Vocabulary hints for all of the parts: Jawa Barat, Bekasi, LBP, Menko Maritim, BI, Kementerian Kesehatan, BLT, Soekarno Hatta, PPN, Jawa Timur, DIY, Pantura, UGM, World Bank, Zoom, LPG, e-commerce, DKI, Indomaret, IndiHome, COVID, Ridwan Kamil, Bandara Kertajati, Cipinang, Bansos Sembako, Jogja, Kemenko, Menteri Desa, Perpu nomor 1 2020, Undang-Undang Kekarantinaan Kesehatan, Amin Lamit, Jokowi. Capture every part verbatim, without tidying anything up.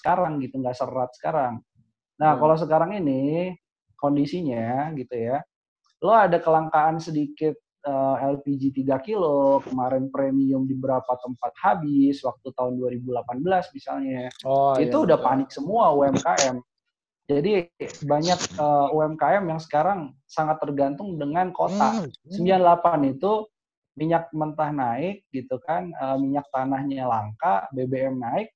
sekarang gitu, nggak serat sekarang. Nah, hmm. kalau sekarang ini kondisinya gitu ya, lo ada kelangkaan sedikit uh, L P G tiga kilo, kemarin premium di beberapa tempat habis, waktu tahun dua ribu delapan belas misalnya. Oh, itu iya, udah betul. Panik semua U M K M. Jadi banyak uh, U M K M yang sekarang sangat tergantung dengan kota. sembilan puluh delapan itu minyak mentah naik gitu kan, uh, minyak tanahnya langka, B B M naik.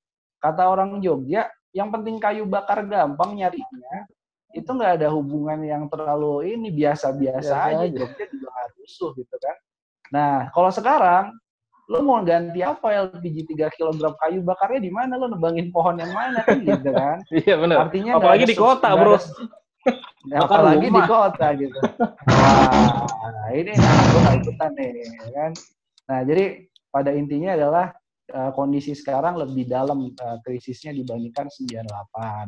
Kata orang Jogja, yang penting kayu bakar gampang nyarinya. Itu nggak ada hubungan yang terlalu ini, biasa-biasa aja. Jogja juga nggak rusuh gitu kan. Nah, kalau sekarang, lo mau ganti apa L P G tiga kilogram kayu bakarnya di mana? Lo nebangin pohon yang mana? Gitu kan. Iya benar. Artinya apalagi di kota, bro. Apalagi di kota gitu. Nah, ini gue nggak ikutan nih. Kan? Nah, jadi pada intinya adalah uh, kondisi sekarang lebih dalam uh, krisisnya dibandingkan sembilan puluh delapan.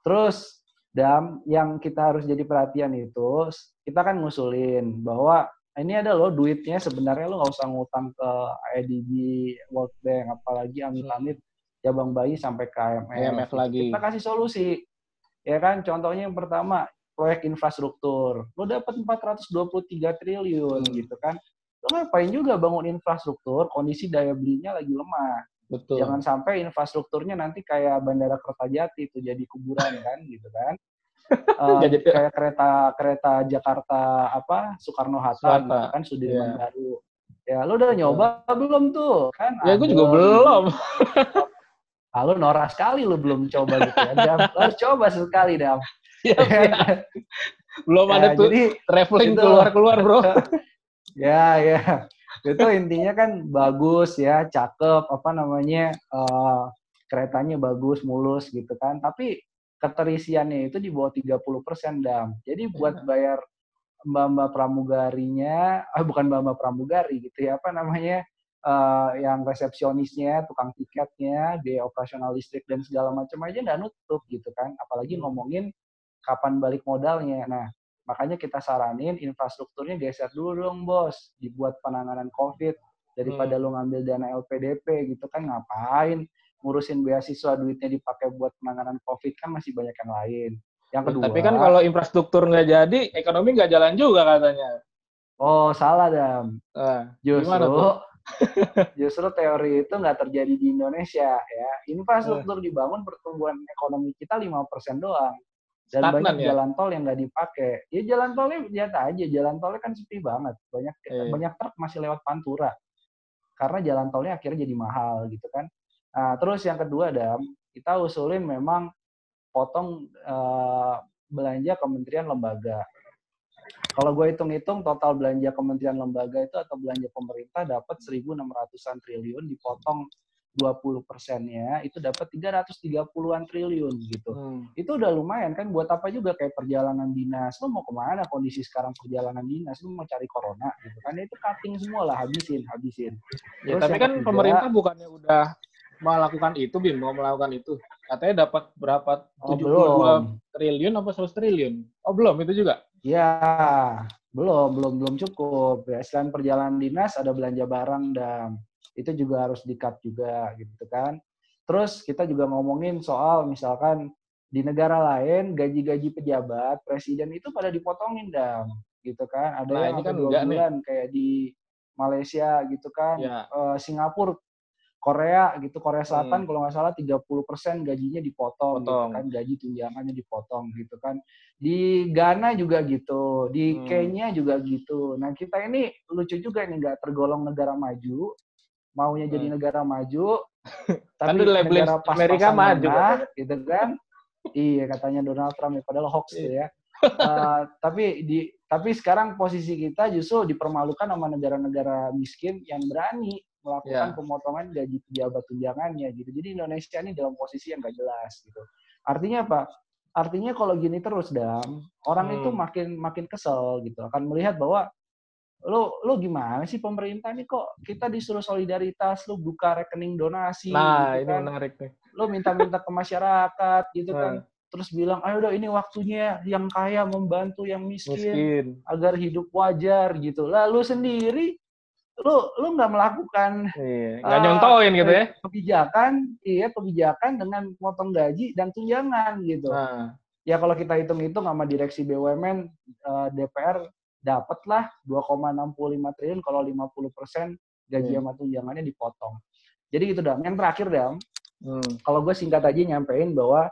Terus, dan yang kita harus jadi perhatian itu, kita kan ngusulin bahwa ini ada loh duitnya, sebenarnya lo nggak usah ngutang ke A D B, World Bank, apalagi Amin Lamit, Jabang Bayi, sampai K M F. K M F lagi. Kita kasih solusi. Ya kan, contohnya yang pertama, proyek infrastruktur. Lo dapat empat ratus dua puluh tiga triliun hmm. gitu kan. Lo ngapain juga bangun infrastruktur, kondisi daya belinya lagi lemah. Betul. Jangan sampai infrastrukturnya nanti kayak Bandara Kertajati itu jadi kuburan kan gitu kan. Uh, kayak kereta kereta Jakarta apa Soekarno Hatta gitu kan, Sudirman yeah. Baru. Ya lu udah nyoba yeah. belum tuh kan? Ya gue juga belum. Ah, lu norak sekali lu belum coba gitu ya. Dam, harus coba sekali Dam. Ya, ya. Belum ya, ada tuh jadi, traveling keluar-keluar, Bro. Ya ya. Itu intinya kan bagus ya, cakep, apa namanya, uh, keretanya bagus, mulus gitu kan. Tapi keterisiannya itu di bawah tiga puluh persen, Dam. Jadi buat bayar mbak-mbak pramugarinya, ah bukan mbak-mbak pramugari gitu ya, apa namanya, uh, yang resepsionisnya, tukang tiketnya, biaya operasional listrik dan segala macam aja nggak nutup gitu kan. Apalagi ngomongin kapan balik modalnya. Nah, makanya kita saranin infrastrukturnya geser dulu dong bos, dibuat penanganan COVID daripada hmm. lo ngambil dana L P D P gitu kan, ngapain ngurusin beasiswa duitnya dipakai buat penanganan COVID, kan masih banyak yang lain. Yang kedua, tapi kan kalau infrastruktur nggak jadi, ekonomi nggak jalan juga katanya. Oh salah Dam, eh, justru justru teori itu nggak terjadi di Indonesia ya. Infrastruktur eh. dibangun, pertumbuhan ekonomi kita lima persen doang. Dan Statman, banyak ya? Jalan tol yang nggak dipakai. Ya jalan tolnya lihat aja, jalan tolnya kan sepi banget. Banyak eh. banyak truk masih lewat Pantura. Karena jalan tolnya akhirnya jadi mahal gitu kan. Nah, terus yang kedua Dam, kita usulin memang potong uh, belanja kementerian lembaga. Kalau gue hitung-hitung total belanja kementerian lembaga itu atau belanja pemerintah dapat seribu enam ratusan triliun, dipotong dua puluh persennya itu dapat tiga ratus tiga puluhan triliun gitu. Hmm. Itu udah lumayan kan, buat apa juga kayak perjalanan dinas. Lo mau kemana kondisi sekarang perjalanan dinas? Lo mau cari corona gitu kan. Itu cutting semua lah, habisin, habisin. Ya, tapi kan ketiga, pemerintah bukannya udah melakukan itu, Bim, mau melakukan itu. Katanya dapat berapa? Oh, tujuh puluh dua triliun apa seratus triliun? Oh, belum itu juga? Ya, belum, belum, belum cukup. Ya, selain perjalanan dinas ada belanja barang dan itu juga harus di-cut juga gitu kan. Terus kita juga ngomongin soal misalkan di negara lain gaji-gaji pejabat presiden itu pada dipotongin Dam gitu kan. Ada nah, yang kan dua bulan nih. Kayak di Malaysia gitu kan, ya. uh, Singapura, Korea gitu, Korea Selatan hmm. kalau nggak salah tiga puluh persen gajinya dipotong gitu kan, gaji tunjangannya dipotong gitu kan. Di Ghana juga gitu, di hmm. Kenya juga gitu. Nah, kita ini lucu juga ini, nggak tergolong negara maju. Maunya jadi negara maju, tapi negara pas-pasan menengah, gitu kan? Iya, katanya Donald Trump, padahal hoax tuh ya. Uh, tapi di, tapi sekarang posisi kita justru dipermalukan sama negara-negara miskin yang berani melakukan yeah. pemotongan gaji pejabat tunjangannya gitu. Jadi Indonesia ini dalam posisi yang nggak jelas gitu. Artinya apa? Artinya kalau gini terus Dam, orang hmm. itu makin makin kesel gitu, akan melihat bahwa Lo, lo gimana sih pemerintah ini, kok kita disuruh solidaritas, lo buka rekening donasi. Nah, gitu kan. Ini menarik nih. Lo minta-minta ke masyarakat gitu nah. kan. Terus bilang, ayo udah ini waktunya yang kaya membantu yang miskin, miskin. Agar hidup wajar gitu. Lah, lo sendiri, lu lu nggak melakukan nggak iya, uh, nyontoin gitu ya kebijakan iya kebijakan dengan potong gaji dan tunjangan gitu. Nah, ya kalau kita hitung-hitung sama direksi B U M N uh, D P R dapatlah dua koma enam lima triliun kalau lima puluh persen gaji hmm. sama tunjangannya dipotong. Jadi gitu, Dam. Yang terakhir, Dam, hmm. kalau gue singkat aja nyampein bahwa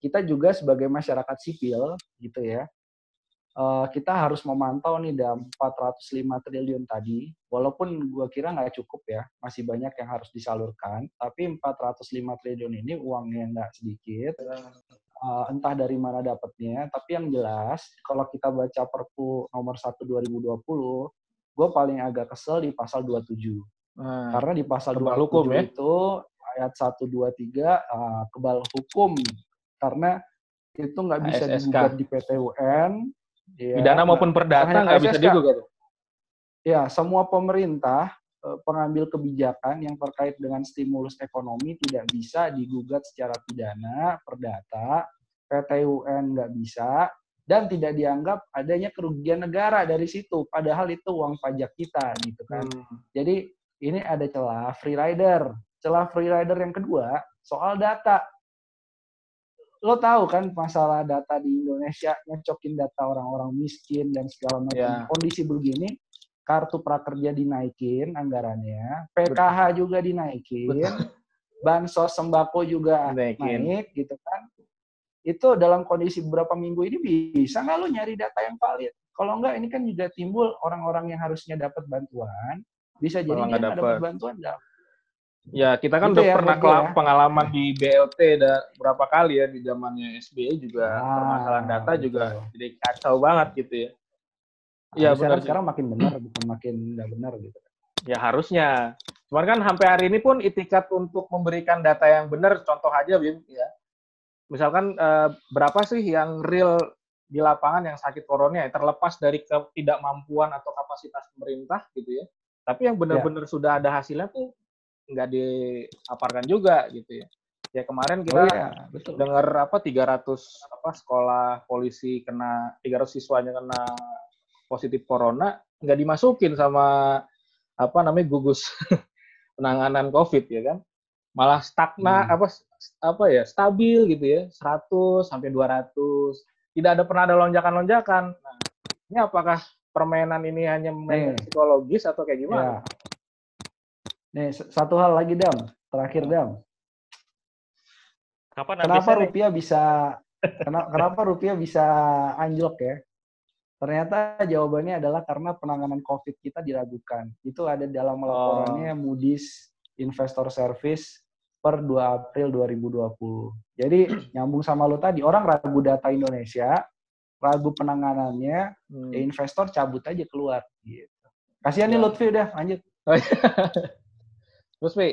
kita juga sebagai masyarakat sipil gitu ya, uh, kita harus memantau nih, Dam, empat ratus lima triliun tadi, walaupun gue kira nggak cukup ya, masih banyak yang harus disalurkan, tapi empat ratus lima triliun ini uangnya nggak sedikit, uh, entah dari mana dapatnya, tapi yang jelas, kalau kita baca Perpu nomor satu dua ribu dua puluh, gue paling agak kesel di pasal dua puluh tujuh. Hmm. Karena di pasal kebal dua puluh tujuh hukum, ya? Itu ayat satu dua tiga uh, kebal hukum karena itu nggak bisa digugat di P T U N. Pidana ya, maupun perdata nggak bisa digugat. Ya, semua pemerintah pengambil kebijakan yang terkait dengan stimulus ekonomi tidak bisa digugat secara pidana, perdata, P T U N nggak bisa, dan tidak dianggap adanya kerugian negara dari situ. Padahal itu uang pajak kita gitu kan. Hmm. Jadi ini ada celah free rider. Celah free rider yang kedua, soal data. Lo tahu kan masalah data di Indonesia, ngecokin data orang-orang miskin dan segala macam. Yeah. Kondisi begini, kartu prakerja dinaikin anggarannya, P K H juga dinaikin, betul. Bansos sembako juga dinaikin. Naik gitu kan. Itu dalam kondisi beberapa minggu ini bisa nggak lo nyari data yang valid? Kalau nggak, ini kan juga timbul orang-orang yang harusnya dapat bantuan, bisa jadi nggak dapat bantuan. Gak? Ya, kita kan gitu udah ya, pernah ya. pengalaman di B L T dan berapa kali ya, di zamannya S B Y juga ah, permasalahan data betul. Juga jadi kacau banget gitu ya. Iya, benar. Sekarang makin benar, bukan makin nggak benar gitu. Ya harusnya. Cuman kan sampai hari ini pun itikad untuk memberikan data yang benar, contoh aja Bim ya. Misalkan eh, berapa sih yang real di lapangan yang sakit corona, terlepas dari ketidakmampuan atau kapasitas pemerintah gitu ya. Tapi yang benar-benar ya. Sudah ada hasilnya tuh nggak diaparkan juga gitu ya. Ya kemarin kita oh, ya. dengar apa tiga ratus apa sekolah polisi kena tiga ratus siswanya kena positif corona, nggak dimasukin sama apa namanya gugus penanganan COVID ya kan. Malah stagna hmm. apa apa ya, stabil gitu ya, seratus sampai dua ratus. Tidak ada pernah ada lonjakan-lonjakan. Nah, ini apakah permainan ini hanya mainan nih. Psikologis atau kayak gimana? Ya. Nih, satu hal lagi, Dam. Terakhir, Dam. Kapan kenapa rupiah nih? Bisa kenapa rupiah bisa anjlok ya? Ternyata jawabannya adalah karena penanganan COVID kita diragukan. Itu ada dalam laporannya oh. Moody's Investor Service per dua April dua ribu dua puluh. Jadi, nyambung sama lo tadi, orang ragu data Indonesia, ragu penanganannya, hmm. ya investor cabut aja keluar. Gitu. Kasihan ya. Nih Lutfi, udah lanjut. Terus Pi,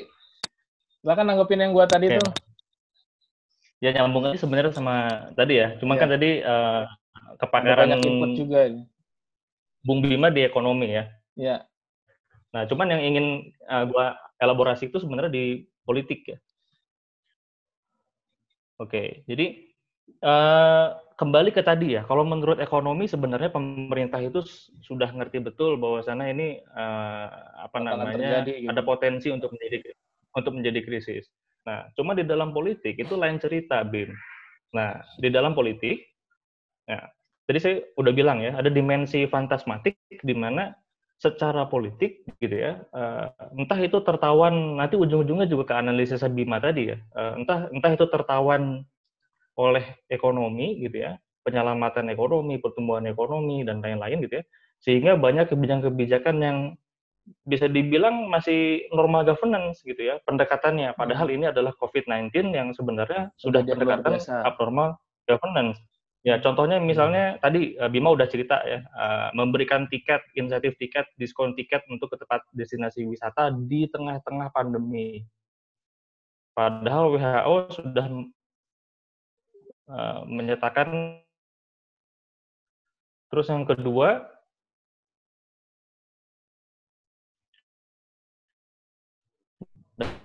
silakan nanggepin yang gua tadi okay. tuh. Ya nyambung aja sebenarnya sama tadi ya. Cuma yeah. kan tadi uh, kepakaran input juga. Bung Bima di ekonomi ya. Iya. Yeah. Nah, cuman yang ingin uh, gua elaborasi itu sebenarnya di politik ya. Oke, okay. jadi uh, kembali ke tadi ya, kalau menurut ekonomi sebenarnya pemerintah itu sudah ngerti betul bahwa sana ini uh, apa namanya terjadi, gitu. Ada potensi untuk menjadi untuk menjadi krisis. Nah, cuma di dalam politik itu lain cerita, Bim. Nah, di dalam politik, ya, tadi saya udah bilang ya, ada dimensi fantasmatik di mana secara politik, gitu ya, uh, entah itu tertawan nanti ujung-ujungnya juga ke analisis Bima tadi ya, uh, entah entah itu tertawan oleh ekonomi gitu ya, penyelamatan ekonomi, pertumbuhan ekonomi dan lain-lain gitu ya, sehingga banyak kebijakan-kebijakan yang bisa dibilang masih normal governance gitu ya pendekatannya, padahal ini adalah covid sembilan belas yang sebenarnya sudah pendekatan abnormal governance ya. Contohnya misalnya tadi Bima udah cerita ya, memberikan tiket, insentif tiket, diskon tiket untuk ke tempat destinasi wisata di tengah-tengah pandemi, padahal W H O sudah Uh, menyatakan. Terus yang kedua,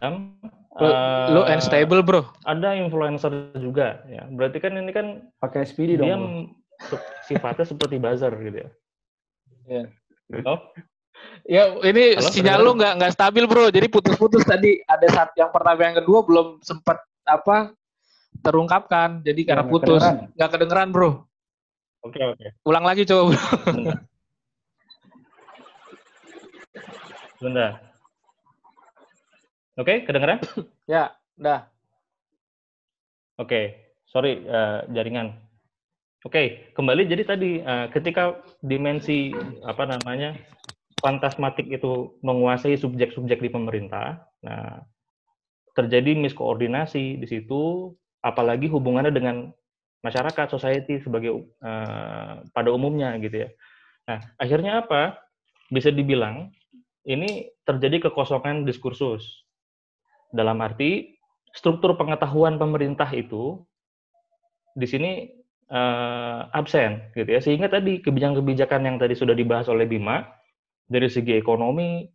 dalam uh, unstable bro, ada influencer juga ya, berarti kan ini kan pakai S P D dia dong, sifatnya seperti buzzer gitu ya. Yeah. Oh? Ya ini halo, sinyal lu nggak nggak stabil bro, jadi putus-putus tadi. Ada saat yang pertama yang kedua belum sempat apa terungkapkan, jadi karena gak putus nggak kedengeran bro. Oke okay, oke. Okay. Ulang lagi coba bro. Bentar. Bentar. Oke okay, kedengeran? Ya, udah. Oke, okay. Sorry uh, jaringan. Oke, okay, kembali jadi tadi uh, ketika dimensi apa namanya fantasmatik itu menguasai subjek-subjek di pemerintah, nah terjadi miskoordinasi di situ, apalagi hubungannya dengan masyarakat, society sebagai uh, pada umumnya gitu ya. Nah akhirnya apa? Bisa dibilang ini terjadi kekosongan diskursus dalam arti struktur pengetahuan pemerintah itu di sini Uh, absen, gitu ya. Sehingga tadi kebijakan-kebijakan yang tadi sudah dibahas oleh Bima dari segi ekonomi,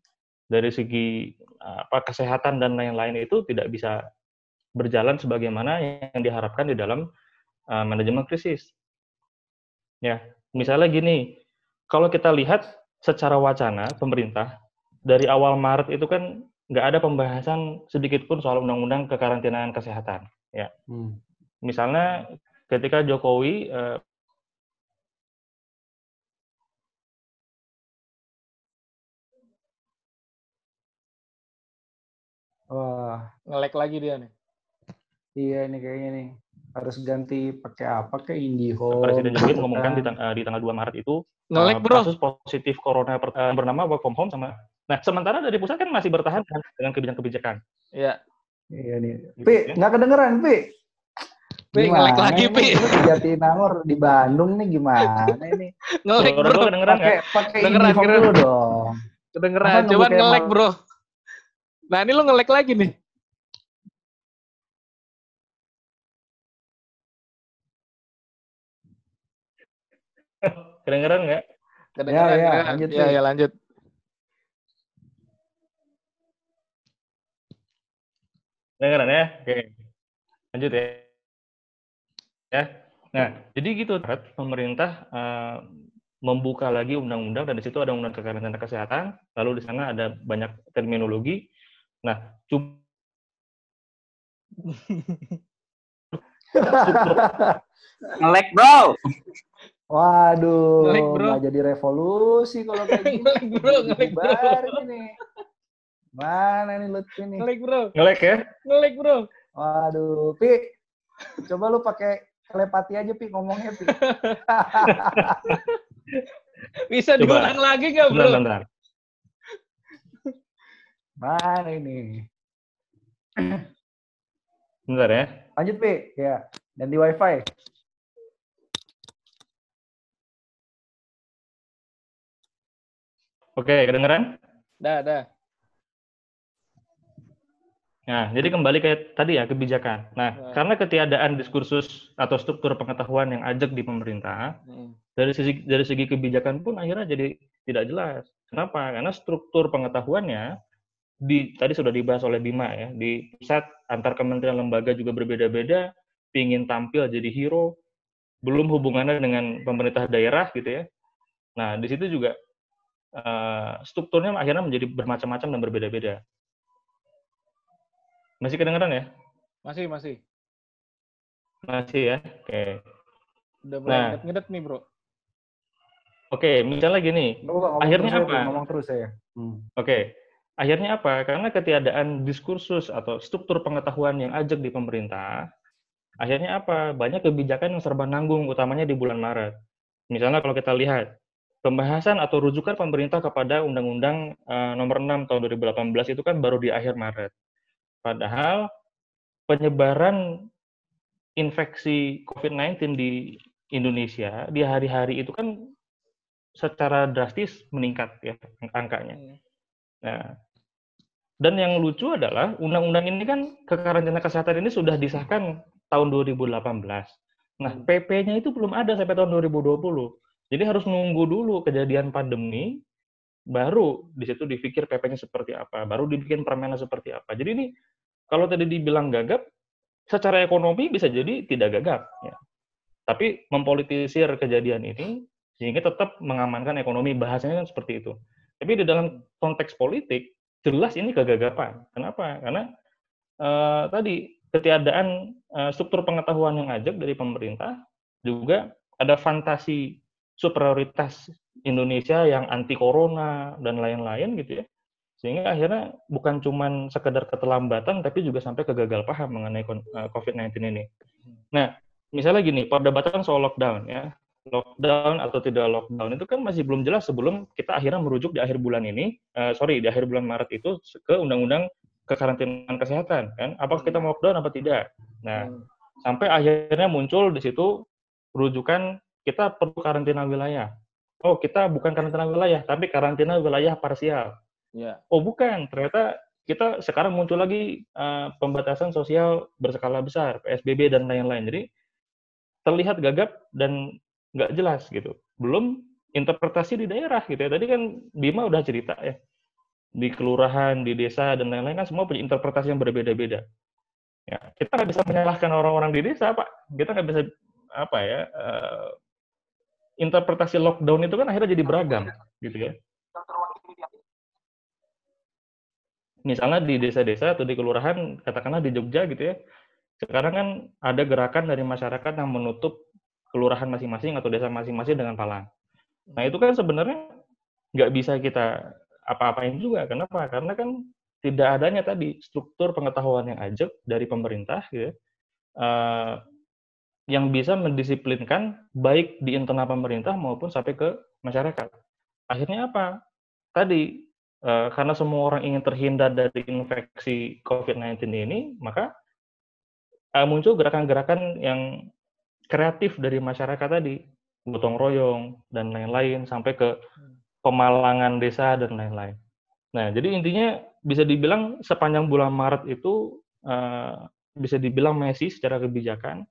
dari segi uh, apa kesehatan dan lain-lain itu tidak bisa berjalan sebagaimana yang diharapkan di dalam uh, manajemen krisis. Ya, misalnya gini, kalau kita lihat secara wacana pemerintah dari awal Maret itu kan nggak ada pembahasan sedikit pun soal Undang-Undang Kekarantinaan Kesehatan. Ya, hmm. Misalnya ketika Jokowi uh, wah nge-lag lagi dia nih. Iya ini kayaknya nih harus ganti pakai apa ke IndiHome. Presiden Jokowi mengumumkan di, tang- di tanggal dua Maret itu nge-lag, uh, kasus positif corona per- uh, bernama work from home sama. Nah sementara dari pusat kan masih bertahan dengan kebijakan-kebijakan. Iya. Iya nih. Gitu, Pi nggak ya? Kedengeran Pi. Pi, nge-lag lagi, Pi. Jati Nangor di Bandung nih gimana ini? Nge-lag, bro. Kedengeran nggak? Pakai info dulu dong. Kedengeran, cuman nge-lag, bro. Nah, ini lo nge-lag lagi nih. Kedengeran nggak? Kedengeran, ya, ya, lanjut. Ya, ya, lanjut. Kedengeran ya? Oke. Lanjut ya. Ya. Nah, jadi gitu, pemerintah uh, membuka lagi undang-undang dan di situ ada undang-undang kekarantinaan kesehatan, lalu di sana ada banyak terminologi. Nah, cuma nge-lag, bro. Waduh, nggak jadi revolusi kalau kayak gini. Nge-lag, bro, nge-lag, bro. Mana nih Lutfi nih? Nge-lag, bro. Nge-lag ya? Nge-lag, bro. Waduh, Pi. Coba lu pakai telepati aja, Pi, ngomongnya, Pi. Bisa diulang lagi nggak, bro? Bentar, bentar. Mana ini? Bentar ya. Lanjut, Pi. Ya. Dan di wifi. Oke, kedengeran? Dah, dah. Nah, jadi kembali kayak tadi ya, kebijakan. Nah, nah, karena ketiadaan diskursus atau struktur pengetahuan yang ajak di pemerintah, hmm. dari segi dari segi kebijakan pun akhirnya jadi tidak jelas. Kenapa? Karena struktur pengetahuannya di tadi sudah dibahas oleh Bima ya, di pusat antar kementerian lembaga juga berbeda-beda, pingin tampil jadi hero, belum hubungannya dengan pemerintah daerah gitu ya. Nah, di situ juga uh, strukturnya akhirnya menjadi bermacam-macam dan berbeda-beda. Masih kedengeran ya? Masih, masih. Masih ya? Oke. Okay. Udah mulai nah, ngedet-ngedet nih, bro. Oke, okay, misalnya gini. Loh, akhirnya terus apa? Saya, ngomong terus saya. Hmm. Oke. Okay. Akhirnya apa? Karena ketiadaan diskursus atau struktur pengetahuan yang ajak di pemerintah, akhirnya apa? Banyak kebijakan yang serba nanggung, utamanya di bulan Maret. Misalnya kalau kita lihat, pembahasan atau rujukan pemerintah kepada Undang-Undang uh, nomor enam tahun dua ribu delapan belas itu kan baru di akhir Maret. Padahal penyebaran infeksi covid sembilan belas di Indonesia di hari-hari itu kan secara drastis meningkat ya angkanya. Nah, dan yang lucu adalah undang-undang ini kan kekarantinaan kesehatan ini sudah disahkan tahun dua ribu delapan belas. Nah, P P-nya itu belum ada sampai tahun dua ribu dua puluh. Jadi harus nunggu dulu kejadian pandemi baru di situ dipikir P P-nya seperti apa, baru dibikin permennya seperti apa. Jadi ini kalau tadi dibilang gagap, secara ekonomi bisa jadi tidak gagap. Ya. Tapi mempolitisir kejadian ini sehingga tetap mengamankan ekonomi, bahasanya kan seperti itu. Tapi di dalam konteks politik, jelas ini kegagapan. Kenapa? Karena eh, tadi ketiadaan eh, struktur pengetahuan yang ajak dari pemerintah, juga ada fantasi superioritas Indonesia yang anti-corona, dan lain-lain gitu ya. Sehingga akhirnya bukan cuma sekedar keterlambatan, tapi juga sampai kegagal paham mengenai covid sembilan belas ini. Nah, misalnya gini, perdebatan soal lockdown ya. Lockdown atau tidak lockdown itu kan masih belum jelas sebelum kita akhirnya merujuk di akhir bulan ini, uh, sorry, di akhir bulan Maret itu ke Undang-Undang Kekarantinaan Kesehatan, kan? Apakah kita mau lockdown apa tidak? Nah, hmm. sampai akhirnya muncul di situ rujukan kita perlu karantina wilayah. Oh, kita bukan karantina wilayah, tapi karantina wilayah parsial. Yeah. Oh, bukan. Ternyata kita sekarang muncul lagi uh, pembatasan sosial berskala besar, P S B B dan lain-lain. Jadi, terlihat gagap dan nggak jelas gitu. Belum interpretasi di daerah gitu ya. Tadi kan Bima udah cerita ya. Di kelurahan, di desa, dan lain-lain kan semua punya interpretasi yang berbeda-beda. Ya, kita nggak bisa menyalahkan orang-orang di desa, Pak. Kita nggak bisa, apa ya, uh, interpretasi lockdown itu kan akhirnya jadi beragam, gitu ya. Misalnya di desa-desa atau di kelurahan, katakanlah di Jogja gitu ya, sekarang kan ada gerakan dari masyarakat yang menutup kelurahan masing-masing atau desa masing-masing dengan palang. Nah itu kan sebenarnya nggak bisa kita apa-apain juga. Kenapa? Karena kan tidak adanya tadi struktur pengetahuan yang ajak dari pemerintah gitu ya, uh, yang bisa mendisiplinkan baik di internal pemerintah maupun sampai ke masyarakat. Akhirnya apa? Tadi, uh, karena semua orang ingin terhindar dari infeksi covid sembilan belas ini, maka uh, muncul gerakan-gerakan yang kreatif dari masyarakat tadi, gotong royong, dan lain-lain, sampai ke pemalangan desa, dan lain-lain. Nah, jadi intinya bisa dibilang sepanjang bulan Maret itu uh, bisa dibilang messy secara kebijakan,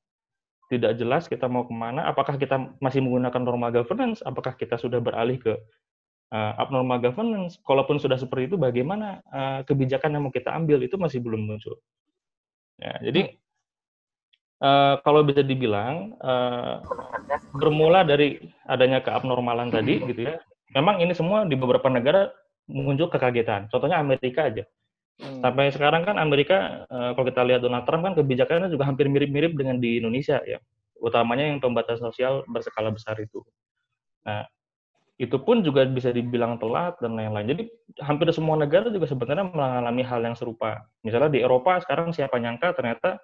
tidak jelas kita mau kemana, apakah kita masih menggunakan normal governance, apakah kita sudah beralih ke uh, abnormal governance, kalaupun sudah seperti itu, bagaimana uh, kebijakan yang mau kita ambil itu masih belum muncul. Ya, jadi, uh, kalau bisa dibilang, uh, bermula dari adanya keabnormalan tadi, gitu ya, memang ini semua di beberapa negara muncul kekagetan. Contohnya Amerika aja. Hmm. Sampai sekarang kan Amerika, uh, kalau kita lihat Donald Trump kan kebijakannya juga hampir mirip-mirip dengan di Indonesia ya. Utamanya yang pembatasan sosial berskala besar itu. Nah, itu pun juga bisa dibilang telat dan lain-lain. Jadi hampir semua negara juga sebenarnya mengalami hal yang serupa. Misalnya di Eropa sekarang siapa nyangka ternyata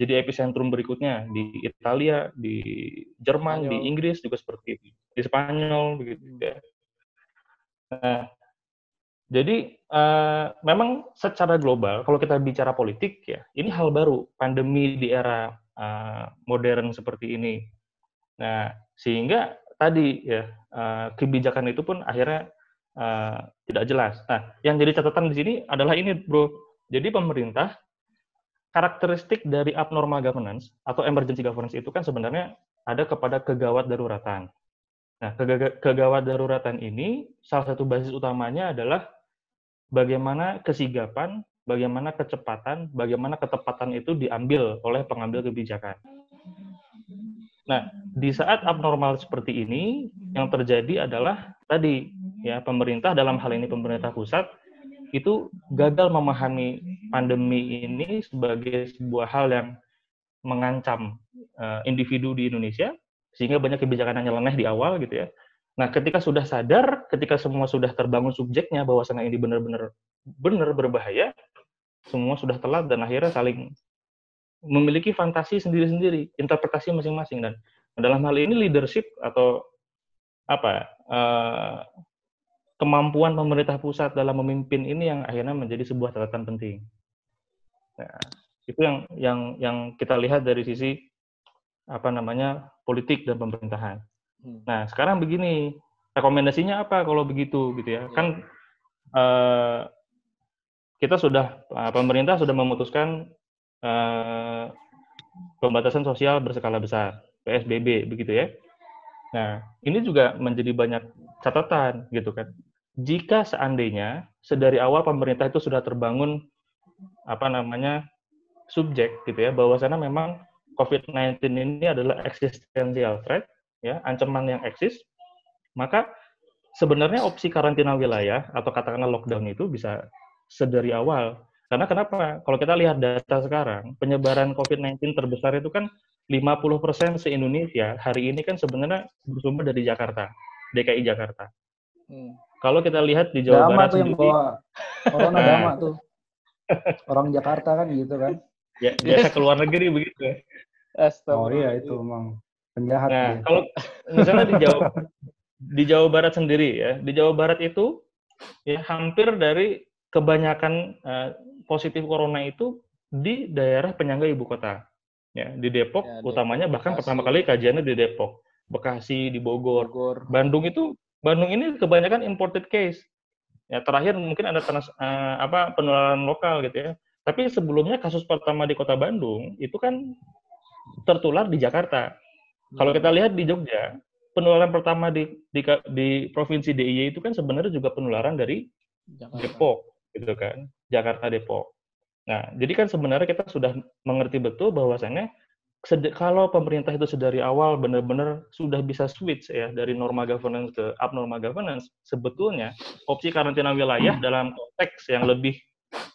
jadi epicentrum berikutnya di Italia, di Jerman, Spanyol. Di Inggris juga seperti itu. Di Spanyol begitu ya. Nah, jadi uh, memang secara global kalau kita bicara politik ya, ini hal baru pandemi di era uh, modern seperti ini. Nah, sehingga tadi ya uh, kebijakan itu pun akhirnya uh, tidak jelas. Nah, yang jadi catatan di sini adalah ini, Bro. Jadi pemerintah, karakteristik dari abnormal governance atau emergency governance itu kan sebenarnya ada kepada kegawat daruratan. Nah, kegawat daruratan ini salah satu basis utamanya adalah bagaimana kesigapan, bagaimana kecepatan, bagaimana ketepatan itu diambil oleh pengambil kebijakan. Nah, di saat abnormal seperti ini, yang terjadi adalah tadi, ya pemerintah, dalam hal ini pemerintah pusat, itu gagal memahami pandemi ini sebagai sebuah hal yang mengancam uh, individu di Indonesia, sehingga banyak kebijakan yang nyeleneh di awal gitu ya. Nah, ketika sudah sadar, ketika semua sudah terbangun subjeknya bahwa bahwasannya ini benar-benar benar berbahaya, semua sudah telat dan akhirnya saling memiliki fantasi sendiri-sendiri, interpretasi masing-masing. Dan dalam hal ini leadership atau apa uh, kemampuan pemerintah pusat dalam memimpin ini yang akhirnya menjadi sebuah catatan penting. Nah, itu yang yang yang kita lihat dari sisi apa namanya politik dan pemerintahan. Hmm. Nah sekarang begini, rekomendasinya apa kalau begitu gitu ya? Yeah. Kan uh, kita sudah uh, pemerintah sudah memutuskan uh, pembatasan sosial berskala besar P S B B begitu ya. Nah ini juga menjadi banyak catatan gitu kan. Jika seandainya sedari awal pemerintah itu sudah terbangun apa namanya subjek gitu ya, bahwasannya memang covid sembilan belas ini adalah existential threat, ya, ancaman yang eksis, maka sebenarnya opsi karantina wilayah atau katakanlah lockdown itu bisa sedari awal. Karena kenapa? Kalau kita lihat data sekarang, penyebaran covid sembilan belas terbesar itu kan lima puluh persen se-Indonesia hari ini kan sebenarnya bersumber dari Jakarta, D K I Jakarta. Hmm. Kalau kita lihat di Jawa Barat tuh sendiri, corona dama tuh. Orang Jakarta kan gitu kan. Ya, biasa keluar negeri begitu. Astaga. Oh iya itu emang penjahat. Nah, dia. Kalau misalnya di Jawa di Jawa Barat sendiri ya, di Jawa Barat itu ya hampir dari kebanyakan uh, positif corona itu di daerah penyangga ibu kota. Ya, di Depok ya, utamanya Depok, bahkan Bekasi. Pertama kali kajiannya di Depok, Bekasi, di Bogor, Bogor. Bandung itu Bandung ini kebanyakan imported case. Ya, terakhir mungkin ada trans, uh, apa penularan lokal gitu ya. Tapi sebelumnya kasus pertama di Kota Bandung itu kan tertular di Jakarta. Hmm. Kalau kita lihat di Jogja, penularan pertama di di, di provinsi D I Y itu kan sebenarnya juga penularan dari Jakarta. Depok, gitu kan. Jakarta Depok. Nah, jadi kan sebenarnya kita sudah mengerti betul bahwasannya kalau pemerintah itu dari awal benar-benar sudah bisa switch ya dari normal governance ke abnormal governance, sebetulnya opsi karantina wilayah dalam konteks yang lebih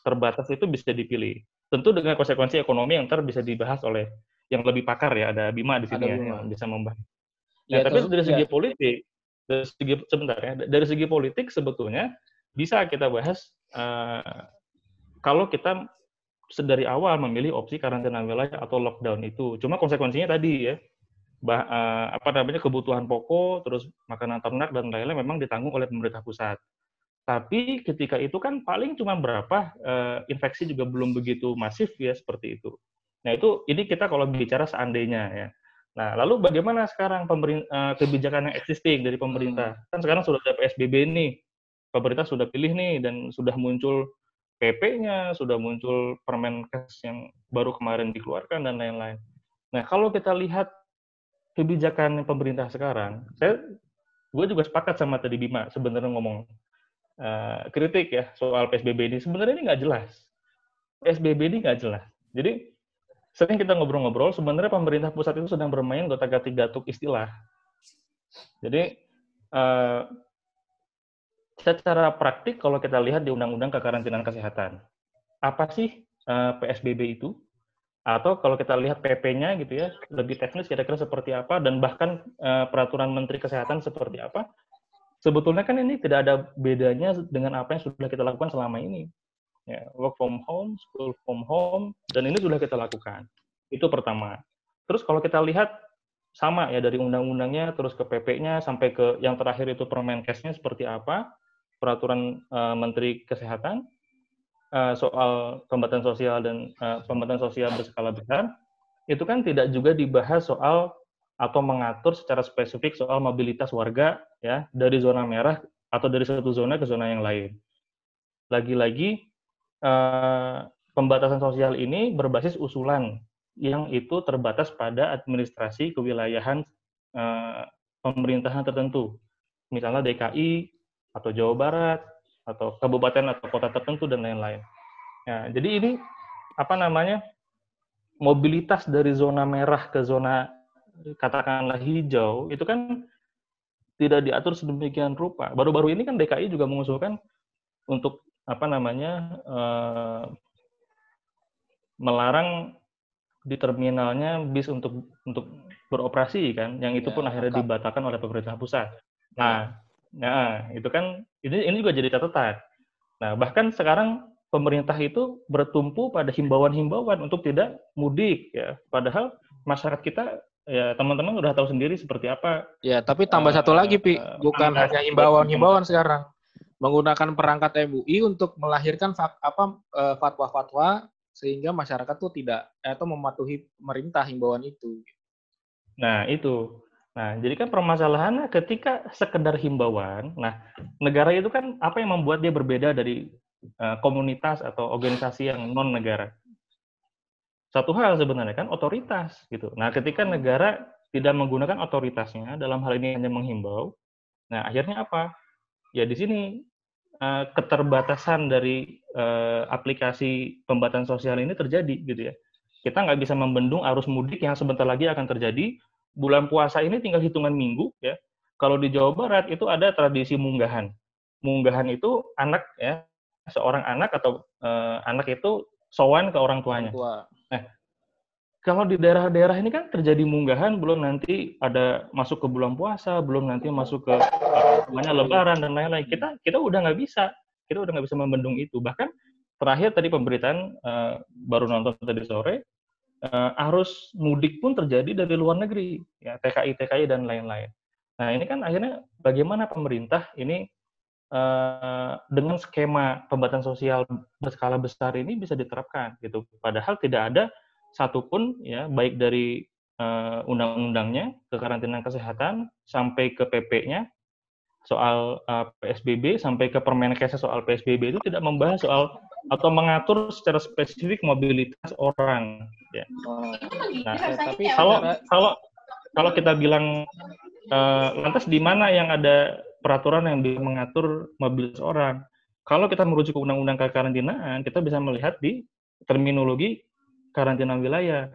terbatas itu bisa dipilih. Tentu dengan konsekuensi ekonomi yang ntar bisa dibahas oleh yang lebih pakar ya, ada Bima di sini ya, yang bisa membahas. Nah, ya, tapi dari segi ya. politik, dari segi sebentar ya, dari segi politik sebetulnya bisa kita bahas uh, kalau kita dari awal memilih opsi karantina wilayah atau lockdown itu. Cuma konsekuensinya tadi ya, bah, eh, apa namanya kebutuhan pokok, terus makanan ternak dan lain-lain memang ditanggung oleh pemerintah pusat. Tapi ketika itu kan paling cuma berapa eh, infeksi juga belum begitu masif ya seperti itu. Nah itu ini kita kalau bicara seandainya ya. Nah lalu bagaimana sekarang pemerintah, kebijakan yang existing dari pemerintah? Kan sekarang sudah ada P S B B nih, pemerintah sudah pilih nih dan sudah muncul P P-nya, sudah muncul Permenkes yang baru kemarin dikeluarkan, dan lain-lain. Nah, kalau kita lihat kebijakan pemerintah sekarang, saya, gue juga sepakat sama tadi Bima, sebenarnya ngomong uh, kritik ya soal P S B B ini. Sebenarnya ini nggak jelas. P S B B ini nggak jelas. Jadi, sering kita ngobrol-ngobrol, sebenarnya pemerintah pusat itu sedang bermain gotak-gatik gatuk istilah. Jadi, uh, secara praktik kalau kita lihat di Undang-Undang Kekarantinaan Kesehatan, apa sih uh, P S B B itu? Atau kalau kita lihat P P-nya gitu ya, lebih teknis kira-kira seperti apa, dan bahkan uh, peraturan Menteri Kesehatan seperti apa, sebetulnya kan ini tidak ada bedanya dengan apa yang sudah kita lakukan selama ini. Ya, work from home, school from home, dan ini sudah kita lakukan. Itu pertama. Terus kalau kita lihat, sama ya dari undang-undangnya, terus ke P P-nya, sampai ke yang terakhir itu Permenkes-nya seperti apa, peraturan uh, Menteri Kesehatan uh, soal pembatasan sosial dan uh, pembatasan sosial berskala besar, itu kan tidak juga dibahas soal atau mengatur secara spesifik soal mobilitas warga ya dari zona merah atau dari satu zona ke zona yang lain. Lagi-lagi uh, pembatasan sosial ini berbasis usulan yang itu terbatas pada administrasi kewilayahan uh, pemerintahan tertentu, misalnya D K I atau Jawa Barat, atau kabupaten atau kota tertentu, dan lain-lain. Ya, jadi ini, apa namanya, mobilitas dari zona merah ke zona, katakanlah hijau, itu kan tidak diatur sedemikian rupa. Baru-baru ini kan D K I juga mengusulkan untuk, apa namanya, eh, melarang di terminalnya bis untuk untuk beroperasi, kan, yang itu pun ya, akhirnya lengkap. Dibatalkan oleh pemerintah pusat. Nah, Nah, itu kan, ini, ini juga jadi catatan. Nah, bahkan sekarang pemerintah itu bertumpu pada himbauan-himbauan untuk tidak mudik, ya. Padahal masyarakat kita, ya teman-teman udah tahu sendiri seperti apa. Ya, tapi tambah uh, satu lagi, Pi. Bukan hanya himbauan-himbauan sekarang. Menggunakan perangkat M U I untuk melahirkan apa fatwa-fatwa sehingga masyarakat tuh tidak, atau mematuhi pemerintah himbauan itu. Nah, itu. Nah, jadi kan permasalahannya ketika sekedar himbauan, nah negara itu kan apa yang membuat dia berbeda dari uh, komunitas atau organisasi yang non-negara? Satu hal sebenarnya kan otoritas, gitu. Nah, ketika negara tidak menggunakan otoritasnya, dalam hal ini hanya menghimbau, nah akhirnya apa? Ya di sini uh, keterbatasan dari uh, aplikasi pembatasan sosial ini terjadi, gitu ya. Kita nggak bisa membendung arus mudik yang sebentar lagi akan terjadi. Bulan puasa ini tinggal hitungan minggu, ya. Kalau di Jawa Barat itu ada tradisi munggahan. Munggahan itu anak ya, seorang anak atau uh, anak itu sowan ke orang tuanya. Tua. Nah, kalau di daerah-daerah ini kan terjadi munggahan, belum nanti ada masuk ke bulan puasa, belum nanti masuk ke namanya Lebaran dan lain-lain. Kita kita udah nggak bisa, kita udah nggak bisa membendung itu. Bahkan terakhir tadi pemberitaan uh, baru nonton tadi sore, uh, arus mudik pun terjadi dari luar negeri, ya T K I T K I dan lain-lain. Nah ini kan akhirnya bagaimana pemerintah ini uh, dengan skema pembatasan sosial berskala besar ini bisa diterapkan gitu. Padahal tidak ada satupun ya baik dari uh, undang-undangnya, kekarantinaan kesehatan sampai ke P P-nya soal uh, P S B B sampai ke Permenkes soal P S B B itu tidak membahas soal atau mengatur secara spesifik mobilitas orang. Ya. Nah, tapi kalau kalau kalau kita bilang uh, lantas di mana yang ada peraturan yang mengatur mobilitas orang? Kalau kita merujuk ke undang-undang kekarantinaan, kita bisa melihat di terminologi karantina wilayah,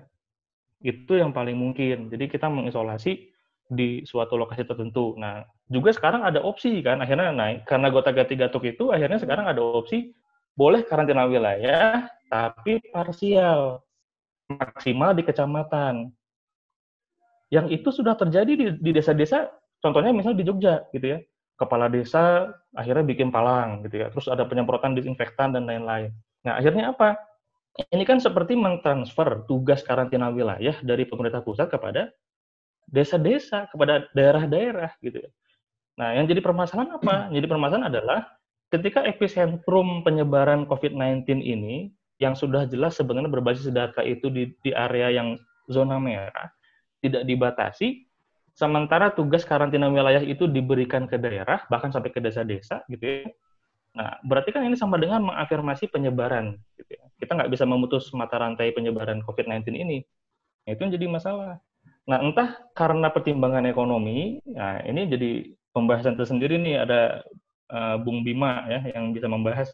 itu yang paling mungkin. Jadi kita mengisolasi di suatu lokasi tertentu. Nah, juga sekarang ada opsi kan, akhirnya naik. Karena gonta-ganti gatuk itu, akhirnya sekarang ada opsi, boleh karantina wilayah, tapi parsial. Maksimal di kecamatan. Yang itu sudah terjadi di, di desa-desa, contohnya misalnya di Jogja, gitu ya. Kepala desa akhirnya bikin palang, gitu ya. Terus ada penyemprotan disinfektan, dan lain-lain. Nah, akhirnya apa? Ini kan seperti mentransfer tugas karantina wilayah dari pemerintah pusat kepada desa-desa, kepada daerah-daerah gitu ya. Nah, yang jadi permasalahan apa? Jadi permasalahan adalah ketika epicentrum penyebaran covid sembilan belas ini yang sudah jelas sebenarnya berbasis data itu di, di area yang zona merah tidak dibatasi, sementara tugas karantina wilayah itu diberikan ke daerah bahkan sampai ke desa-desa gitu ya. Nah, berarti kan ini sama dengan mengafirmasi penyebaran. Gitu ya. Kita nggak bisa memutus mata rantai penyebaran covid sembilan belas ini. Itu yang jadi masalah. Nah, entah karena pertimbangan ekonomi, nah ini jadi pembahasan tersendiri nih, ada uh, Bung Bima ya yang bisa membahas.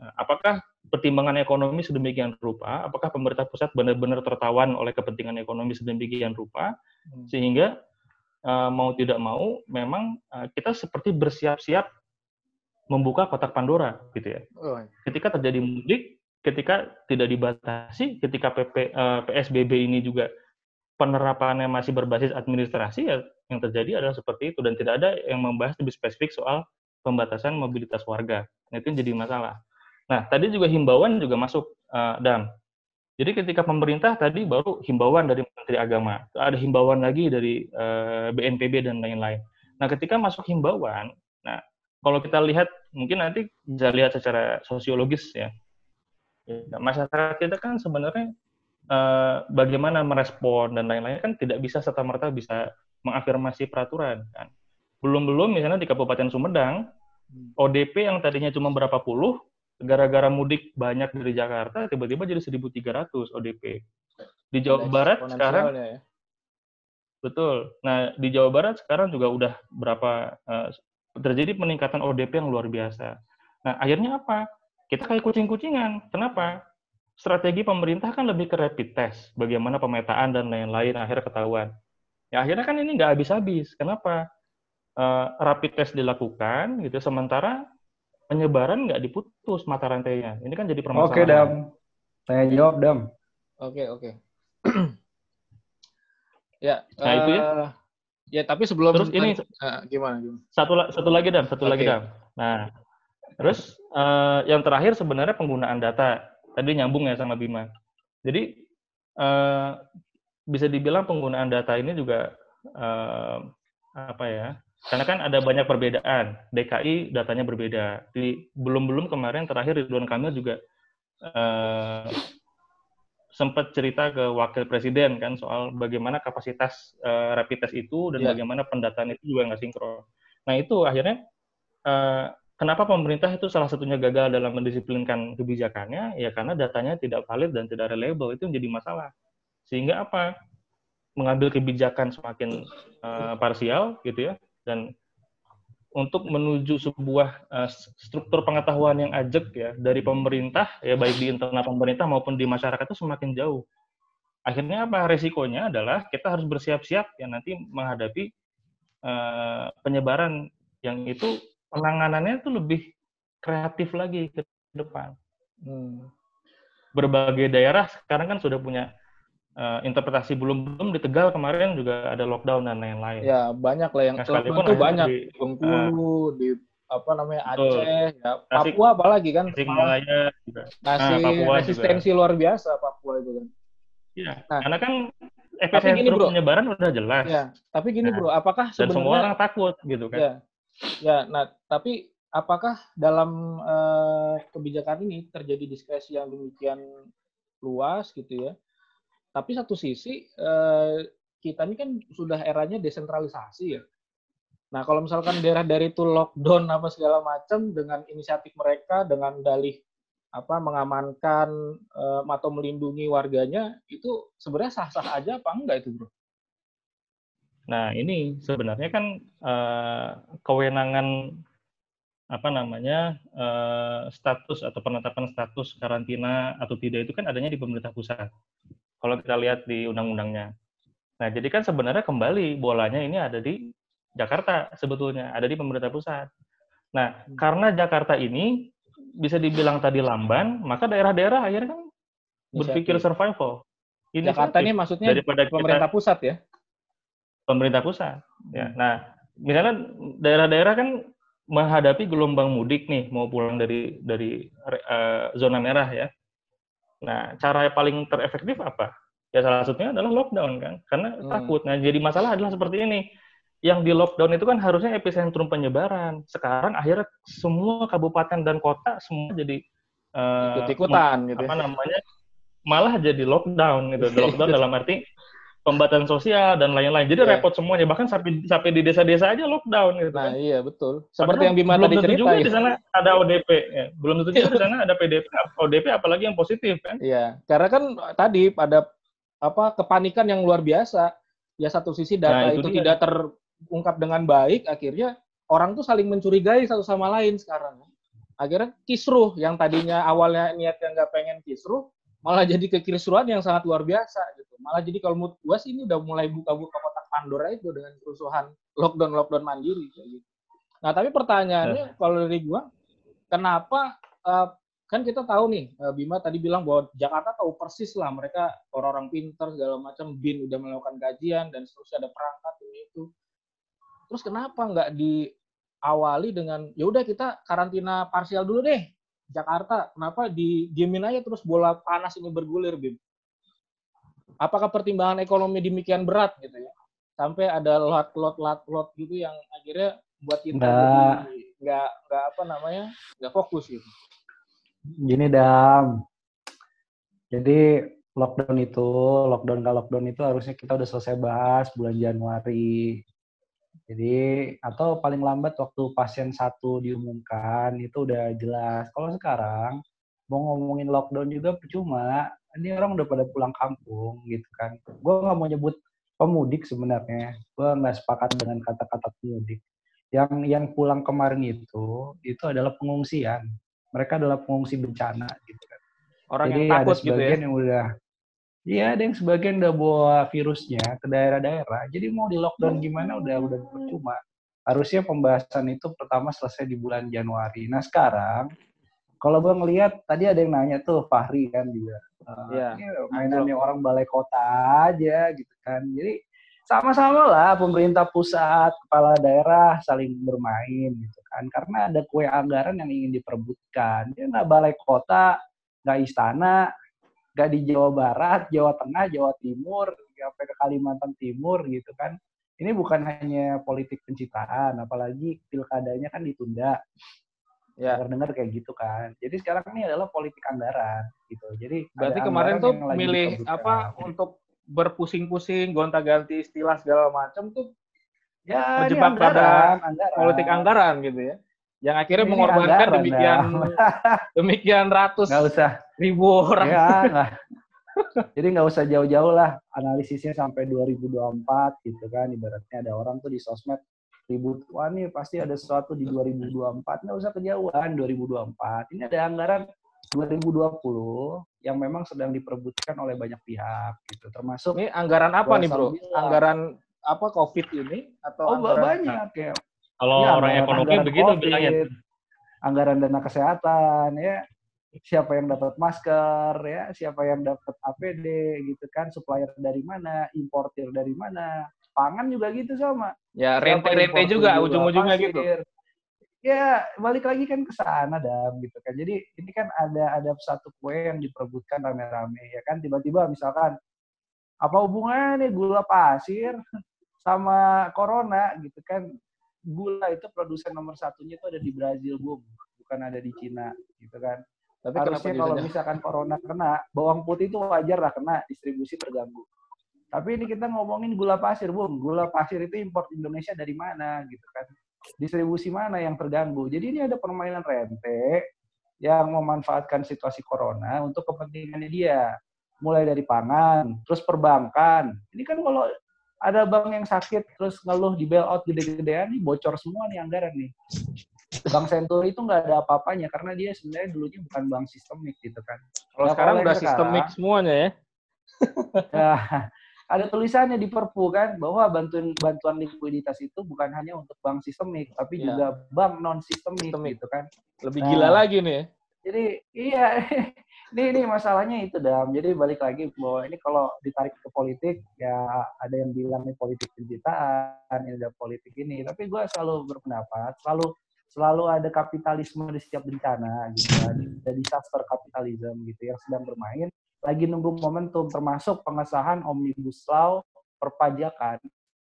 Nah, apakah pertimbangan ekonomi sedemikian rupa, apakah pemerintah pusat benar-benar tertawan oleh kepentingan ekonomi sedemikian rupa, hmm. sehingga uh, mau tidak mau memang uh, kita seperti bersiap-siap membuka kotak Pandora, gitu ya. Oh. Ketika terjadi mudik, ketika tidak dibatasi, ketika P P, uh, P S B B ini juga penerapannya masih berbasis administrasi, ya yang terjadi adalah seperti itu, dan tidak ada yang membahas lebih spesifik soal pembatasan mobilitas warga. Nah, itu yang jadi masalah. Nah, tadi juga himbauan juga masuk, uh, Dam. Jadi ketika pemerintah tadi baru himbauan dari Menteri Agama, ada himbauan lagi dari uh, B N P B dan lain-lain. Nah, ketika masuk himbauan, nah, kalau kita lihat, mungkin nanti bisa lihat secara sosiologis ya. Nah, masyarakat kita kan sebenarnya eh, bagaimana merespon dan lain-lain kan tidak bisa serta-merta bisa mengafirmasi peraturan kan. Belum-belum misalnya di Kabupaten Sumedang, O D P yang tadinya cuma berapa puluh, gara-gara mudik banyak dari Jakarta, tiba-tiba jadi seribu tiga ratus O D P. Di Jawa Barat sekarang... Ya. Betul. Nah, di Jawa Barat sekarang juga udah berapa... Eh, terjadi peningkatan O D P yang luar biasa. Nah, akhirnya apa? Kita kayak kucing-kucingan. Kenapa? Strategi pemerintah kan lebih ke rapid test, bagaimana pemetaan dan lain-lain, akhirnya ketahuan. Ya, akhirnya kan ini nggak habis-habis. Kenapa? Uh, rapid test dilakukan, gitu, sementara penyebaran nggak diputus mata rantainya. Ini kan jadi permasalahan. Oke, Dam. Saya jawab, Dam. Oke, oke. Ya, nah, uh... itu ya. Ya, tapi sebelum terus ini uh, gimana, gimana? Satu satu lagi Dam, satu okay. lagi Dam. Nah, terus uh, yang terakhir sebenarnya penggunaan data. Tadi nyambung ya sama Bima. Jadi uh, bisa dibilang penggunaan data ini juga uh, apa ya? Karena kan ada banyak perbedaan. D K I datanya berbeda. Di belum-belum kemarin terakhir Ridwan Kamil juga uh, sempat cerita ke Wakil Presiden kan soal bagaimana kapasitas uh, rapid test itu dan yeah. bagaimana pendataan itu juga nggak sinkron. Nah itu akhirnya uh, kenapa pemerintah itu salah satunya gagal dalam mendisiplinkan kebijakannya ya karena datanya tidak valid dan tidak reliable, itu menjadi masalah. Sehingga apa? Mengambil kebijakan semakin uh, parsial gitu ya, dan untuk menuju sebuah uh, struktur pengetahuan yang ajeg ya dari pemerintah ya baik di internal pemerintah maupun di masyarakat itu semakin jauh. Akhirnya apa resikonya adalah kita harus bersiap-siap ya nanti menghadapi uh, penyebaran yang itu penanganannya itu lebih kreatif lagi ke depan. Hmm. Berbagai daerah sekarang kan sudah punya uh, interpretasi, belum belum di Tegal kemarin juga ada lockdown dan lain-lain. Ya banyak lah yang nah, sekalipun itu banyak di Bengkulu, uh, di apa namanya Aceh, ya, Papua apalagi kan. Malaya juga. Masih nah, Papua resistensi juga. Luar biasa Papua itu kan. Iya. Nah, karena kan epicentrum penyebaran udah jelas. Ya, tapi gini nah, bro, apakah sebenarnya semua orang takut gitu kan? Ya, ya nah tapi apakah dalam uh, kebijakan ini terjadi diskresi yang demikian luas gitu ya? Tapi satu sisi uh, kita ini kan sudah eranya desentralisasi ya. Nah kalau misalkan daerah dari itu lockdown apa segala macam dengan inisiatif mereka dengan dalih apa mengamankan uh, atau melindungi warganya itu sebenarnya sah-sah aja apa enggak itu bro? Nah ini sebenarnya kan uh, kewenangan apa namanya uh, status atau penetapan status karantina atau tidak itu kan adanya di pemerintah pusat. Kalau kita lihat di undang-undangnya. Nah, jadi kan sebenarnya kembali bolanya ini ada di Jakarta sebetulnya, ada di pemerintah pusat. Nah, hmm. karena Jakarta ini bisa dibilang tadi lamban, maka daerah-daerah akhirnya kan berpikir survival. Ini Jakarta ini maksudnya daripada pemerintah kita, pusat ya? Pemerintah pusat. Hmm. Ya. Nah, misalnya daerah-daerah kan menghadapi gelombang mudik nih, mau pulang dari dari uh, zona merah ya. Nah, cara yang paling terefektif apa? Ya salah satunya adalah lockdown kan, karena hmm. takut. Nah, jadi masalah adalah seperti ini. Yang di lockdown itu kan harusnya epicentrum penyebaran. Sekarang akhirnya semua kabupaten dan kota semua jadi uh, ikut-ikutan gitu. Apa namanya? Malah jadi lockdown gitu. Lockdown dalam arti pembatasan sosial dan lain-lain. Jadi yeah. repot semuanya. Bahkan sampai, sampai di desa-desa aja lockdown gitu. Nah, kan. Iya betul. Seperti padahal yang Bima tadi cerita. Juga ya. Di sana ada O D P. Ya. Belum tentu juga di sana ada P D P, O D P apalagi yang positif kan. Iya. Karena kan tadi pada apa kepanikan yang luar biasa. Ya satu sisi data nah, itu, itu tidak terungkap dengan baik, akhirnya orang tuh saling mencurigai satu sama lain sekarang. Akhirnya kisruh yang tadinya awalnya niatnya nggak pengen kisruh malah jadi kekisruhan yang sangat luar biasa gitu. Malah jadi kalau menurut gue sih ini udah mulai buka-buka kotak Pandora itu dengan kerusuhan lockdown-lockdown mandiri gitu. Nah, tapi pertanyaannya nah. kalau dari gue, kenapa uh, kan kita tahu nih uh, Bima tadi bilang bahwa Jakarta tahu persis lah mereka orang-orang pinter segala macam, B I N udah melakukan kajian dan seterusnya ada perangkat ini itu. Terus kenapa nggak diawali dengan ya udah kita karantina parsial dulu deh? Jakarta, kenapa didiemin aja terus bola panas ini bergulir, Bim? Apakah pertimbangan ekonomi demikian berat gitu ya? Sampai ada lot-lot-lot-lot gitu yang akhirnya buat kita nggak nggak apa namanya nggak fokus gitu. Gini Dam, jadi lockdown itu lockdown nggak lockdown itu harusnya kita udah selesai bahas bulan Januari. Jadi, atau paling lambat waktu pasien satu diumumkan, itu udah jelas. Kalau sekarang, mau ngomongin lockdown juga percuma, ini orang udah pada pulang kampung, gitu kan. Gue nggak mau nyebut pemudik sebenarnya, gue nggak sepakat dengan kata-kata pemudik. Yang yang pulang kemarin itu, itu adalah pengungsian. Mereka adalah pengungsi bencana, gitu kan. Orang jadi yang takut gitu ya? Jadi ada sebagian yang udah... Iya, ada yang sebagian udah bawa virusnya ke daerah-daerah. Jadi mau di lockdown gimana udah udah percuma. Harusnya pembahasan itu pertama selesai di bulan Januari. Nah sekarang, kalau gue ngelihat tadi ada yang nanya tuh Fahri kan juga. Uh, ya, mainannya orang balai kota aja gitu kan. Jadi sama-sama lah pemerintah pusat, kepala daerah saling bermain gitu kan. Karena ada kue anggaran yang ingin diperebutkan. Dia nggak balai kota, nggak istana. Gak di Jawa Barat, Jawa Tengah, Jawa Timur, sampai ke Kalimantan Timur gitu kan. Ini bukan hanya politik pencitraan, apalagi pilkadanya kan ditunda. Ya. Dengar-dengar kayak gitu kan. Jadi sekarang ini adalah politik anggaran gitu. Jadi berarti kemarin tuh milih apa untuk berpusing-pusing, gonta-ganti istilah segala macam tuh ya terjebak pada politik anggaran gitu ya. Yang akhirnya ini mengorbankan anggaran, demikian nah. demikian ratus usah. ribu orang. Ya, nah. Jadi nggak usah jauh-jauh lah analisisnya sampai dua ribu dua puluh empat gitu kan. Ibaratnya ada orang tuh di sosmed ribuan nih pasti ada sesuatu di dua ribu dua puluh empat. Nggak usah kejauhan dua ribu dua puluh empat. Ini ada anggaran dua ribu dua puluh yang memang sedang diperebutkan oleh banyak pihak gitu. Termasuk ini anggaran apa nih bro? Bilang, anggaran apa COVID ini atau oh, anggaran banyak ya. Kalau ya, orang ekonomi begitu bilangnya anggaran dana kesehatan ya, siapa yang dapat masker ya, siapa yang dapat A P D gitu kan, supplier dari mana, importir dari mana, pangan juga gitu sama. Ya rente-rente juga ujung-ujungnya gitu. Ya balik lagi kan ke sana Dam gitu kan. Jadi ini kan ada ada satu kue yang diperebutkan rame-rame ya kan, tiba-tiba misalkan apa hubungannya gula pasir sama corona gitu kan. Gula itu produsen nomor satunya itu ada di Brazil, Bum, bukan ada di Cina gitu kan. Tapi harusnya kalau misalkan corona kena, bawang putih itu wajar lah kena, distribusi terganggu. Tapi ini kita ngomongin gula pasir, Bum. Gula pasir itu impor Indonesia dari mana gitu kan. Distribusi mana yang terganggu. Jadi ini ada permainan rente yang memanfaatkan situasi corona untuk kepentingannya dia. Mulai dari pangan, terus perbankan. Ini kan kalau ada bank yang sakit, terus ngeluh di bailout gede-gedean, nih bocor semua nih anggaran nih. Bank Senturi itu nggak ada apa-apanya, karena dia sebenarnya dulunya bukan bank sistemik gitu kan. Kalau nah, sekarang udah sistemik semuanya ya? Nah, ada tulisannya di Perpu kan, bahwa bantuan bantuan likuiditas itu bukan hanya untuk bank sistemik, tapi ya. juga bank non-sistemik gitu kan. Lebih nah, gila lagi nih. Jadi, iya. Ini, ini masalahnya itu, Dam. Jadi balik lagi bahwa ini kalau ditarik ke politik, ya ada yang bilang ini politik penyitaan, ini ada politik ini. Tapi gue selalu berpendapat, selalu selalu ada kapitalisme di setiap bencana, gitu. Ada disaster kapitalisme gitu yang sedang bermain. Lagi nunggu momentum, termasuk pengesahan Omnibus Law perpajakan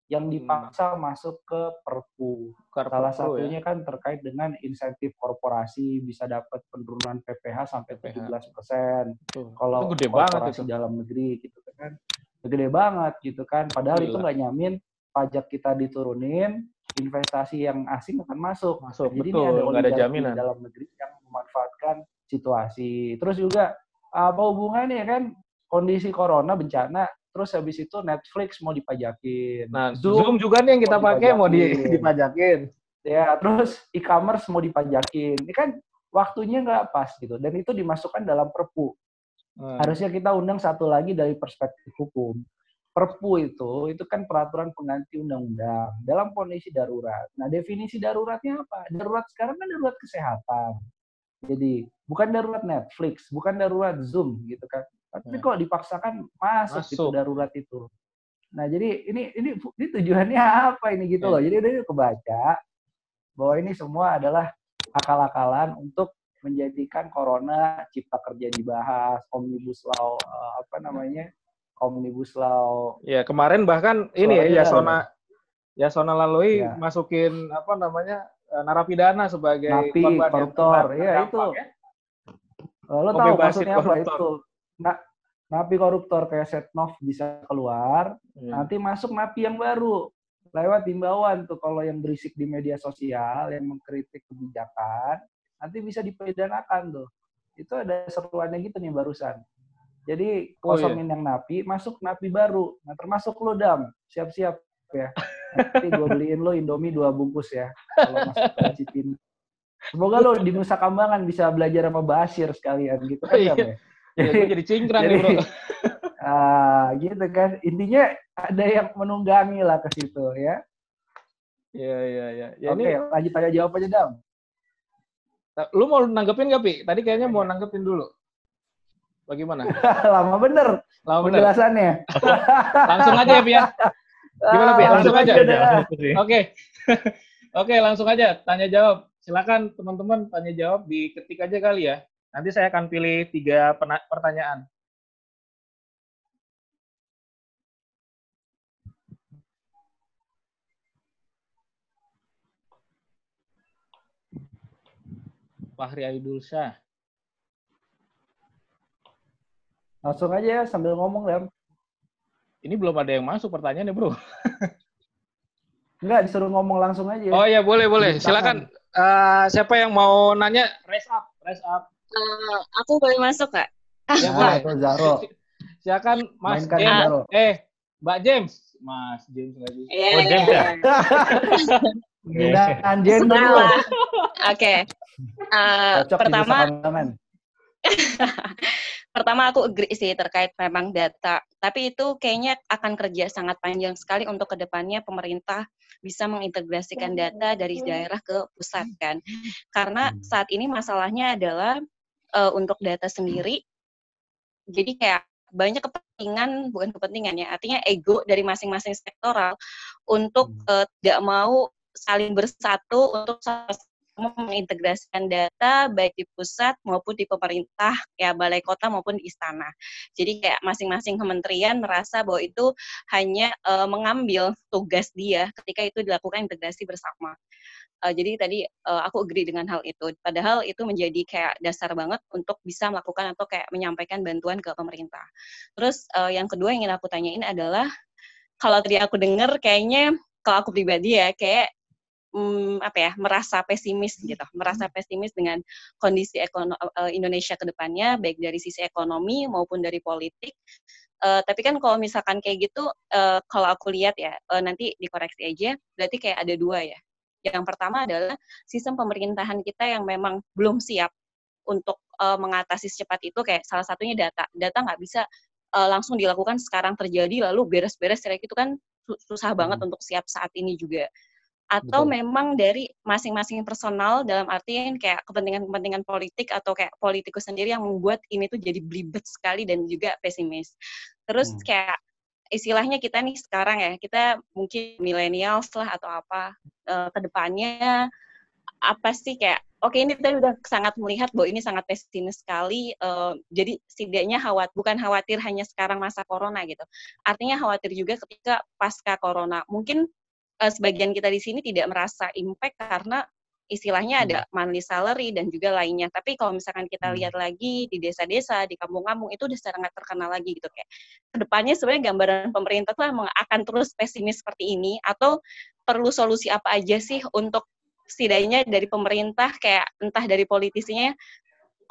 yang dipaksa hmm. masuk ke Perpu. Bukan Salah Perpu, satunya ya? kan terkait dengan insentif korporasi, bisa dapat penurunan P P H sampai tujuh belas persen. Kalau gede korporasi banget dalam negeri gitu kan. Gede banget gitu kan. Padahal Gila. itu nggak nyamin pajak kita diturunin, investasi yang asing akan masuk. masuk. Jadi betul, ini ada oligarki dalam negeri yang memanfaatkan situasi. Terus juga apa hubungannya kan kondisi corona bencana. Terus habis itu Netflix mau dipajakin. Nah, Zoom, Zoom juga nih yang kita pakai mau dipajakin. Ya, terus e-commerce mau dipajakin. Ini kan waktunya nggak pas gitu. Dan itu dimasukkan dalam Perpu. Hmm. Harusnya kita undang satu lagi dari perspektif hukum. Perpu itu, itu kan peraturan pengganti undang-undang dalam kondisi darurat. Nah, definisi daruratnya apa? Darurat sekarang kan darurat kesehatan. Jadi, bukan darurat Netflix, bukan darurat Zoom gitu kan. Tapi kok dipaksakan masuk, masuk. Itu darurat itu. Nah, jadi ini ini ini tujuannya apa ini gitu loh. Jadi udah kebaca bahwa ini semua adalah akal-akalan untuk menjadikan corona, cipta kerja dibahas, omnibus law apa namanya? Omnibus law. Ya, kemarin bahkan ini ya Yasona Yasona Lawli ya. masukin apa namanya? narapidana sebagai Napi, korban koruptor. Ya, itu. Ya? Lo tahu maksudnya apa itu? Nah, napi koruptor kayak Setnov bisa keluar, hmm. nanti masuk napi yang baru. Lewat himbauan tuh kalau yang berisik di media sosial, yang mengkritik kebijakan, nanti bisa dipidanakan tuh. Itu ada seruannya gitu nih barusan. Jadi kosongin oh, iya. yang napi, masuk napi baru. Nah, termasuk lo, Dam. Siap-siap ya. Nanti gue beliin lo Indomie dua bungkus ya. Kalau masuk ke Cipinang. Semoga lo di Nusa Kambangan bisa belajar sama Basir sekalian gitu kan, oh, iya. Dam, ya? Jadi, jadi cingkrang nih, Bro. Uh, gitu kan. Intinya ada yang menunggangi lah ke situ, ya. Iya, iya, iya. Ya, Oke, ini... lanjut aja jawab aja, Dam. Lu mau nanggepin nggak, Pi? Tadi kayaknya mau nanggepin dulu. Bagaimana? Lama bener. Lama bener. Penjelasannya. Langsung aja ya, Pi, ya? Gimana, Pi? Langsung, langsung aja. aja. Oke. Oke, okay, langsung aja. Tanya-jawab. Silakan teman-teman tanya-jawab. Diketik aja kali ya. Nanti saya akan pilih tiga pertanyaan. Fahri Shah. Langsung aja sambil ngomong, Dam. Ini belum ada yang masuk pertanyaannya, Bro. Enggak, disuruh ngomong langsung aja. Oh iya, boleh, boleh. Silakan. Uh, siapa yang mau nanya? Raise up, raise up. Uh, aku boleh masuk, Kak? Ya, Zaro. Silakan Mas James. Eh, Mbak James. Mas James lagi. Yeah, oh, James ya? Nah, James. Oke. Pertama, pertama aku agree sih terkait memang data, tapi itu kayaknya akan kerja sangat panjang sekali untuk kedepannya pemerintah bisa mengintegrasikan data dari daerah ke pusat kan. Karena saat ini masalahnya adalah uh, untuk data sendiri, jadi kayak banyak kepentingan, bukan kepentingan ya, artinya ego dari masing-masing sektoral untuk uh, tidak mau saling bersatu untuk mengintegrasikan data baik di pusat maupun di pemerintah, ya balai kota maupun di istana. Jadi kayak masing-masing kementerian merasa bahwa itu hanya uh, mengambil tugas dia ketika itu dilakukan integrasi bersama. Uh, jadi tadi uh, aku agree dengan hal itu. Padahal itu menjadi kayak dasar banget untuk bisa melakukan atau kayak menyampaikan bantuan ke pemerintah. Terus uh, yang kedua yang ingin aku tanyain adalah, kalau tadi aku dengar kayaknya kalau aku pribadi ya kayak Hmm, apa ya merasa pesimis gitu, merasa pesimis dengan kondisi ekonomi Indonesia ke depannya baik dari sisi ekonomi maupun dari politik. Uh, tapi kan kalau misalkan kayak gitu, uh, kalau aku lihat ya uh, nanti dikoreksi aja, berarti kayak ada dua ya. Yang pertama adalah sistem pemerintahan kita yang memang belum siap untuk uh, mengatasi secepat itu, kayak salah satunya data. Data nggak bisa uh, langsung dilakukan sekarang terjadi lalu beres-beres kayak gitu kan, susah banget untuk siap saat ini juga. Atau betul, memang dari masing-masing personal dalam artian kayak kepentingan-kepentingan politik atau kayak politikus sendiri yang membuat ini tuh jadi belibet sekali dan juga pesimis. Terus hmm. kayak istilahnya kita nih sekarang ya, kita mungkin milenial lah atau apa, uh, kedepannya apa sih kayak, oke okay, ini kita udah sangat melihat bahwa ini sangat pesimis sekali, uh, jadi setidaknya khawat, bukan khawatir hanya sekarang masa corona gitu. Artinya khawatir juga ketika pasca corona. Mungkin sebagian kita di sini tidak merasa impact karena istilahnya ada monthly salary dan juga lainnya. Tapi kalau misalkan kita lihat lagi di desa-desa, di kampung-kampung itu udah sangat terkenal lagi gitu kayak. Kedepannya sebenarnya gambaran pemerintah tuh emang akan terus pesimis seperti ini, atau perlu solusi apa aja sih untuk setidaknya dari pemerintah kayak entah dari politisinya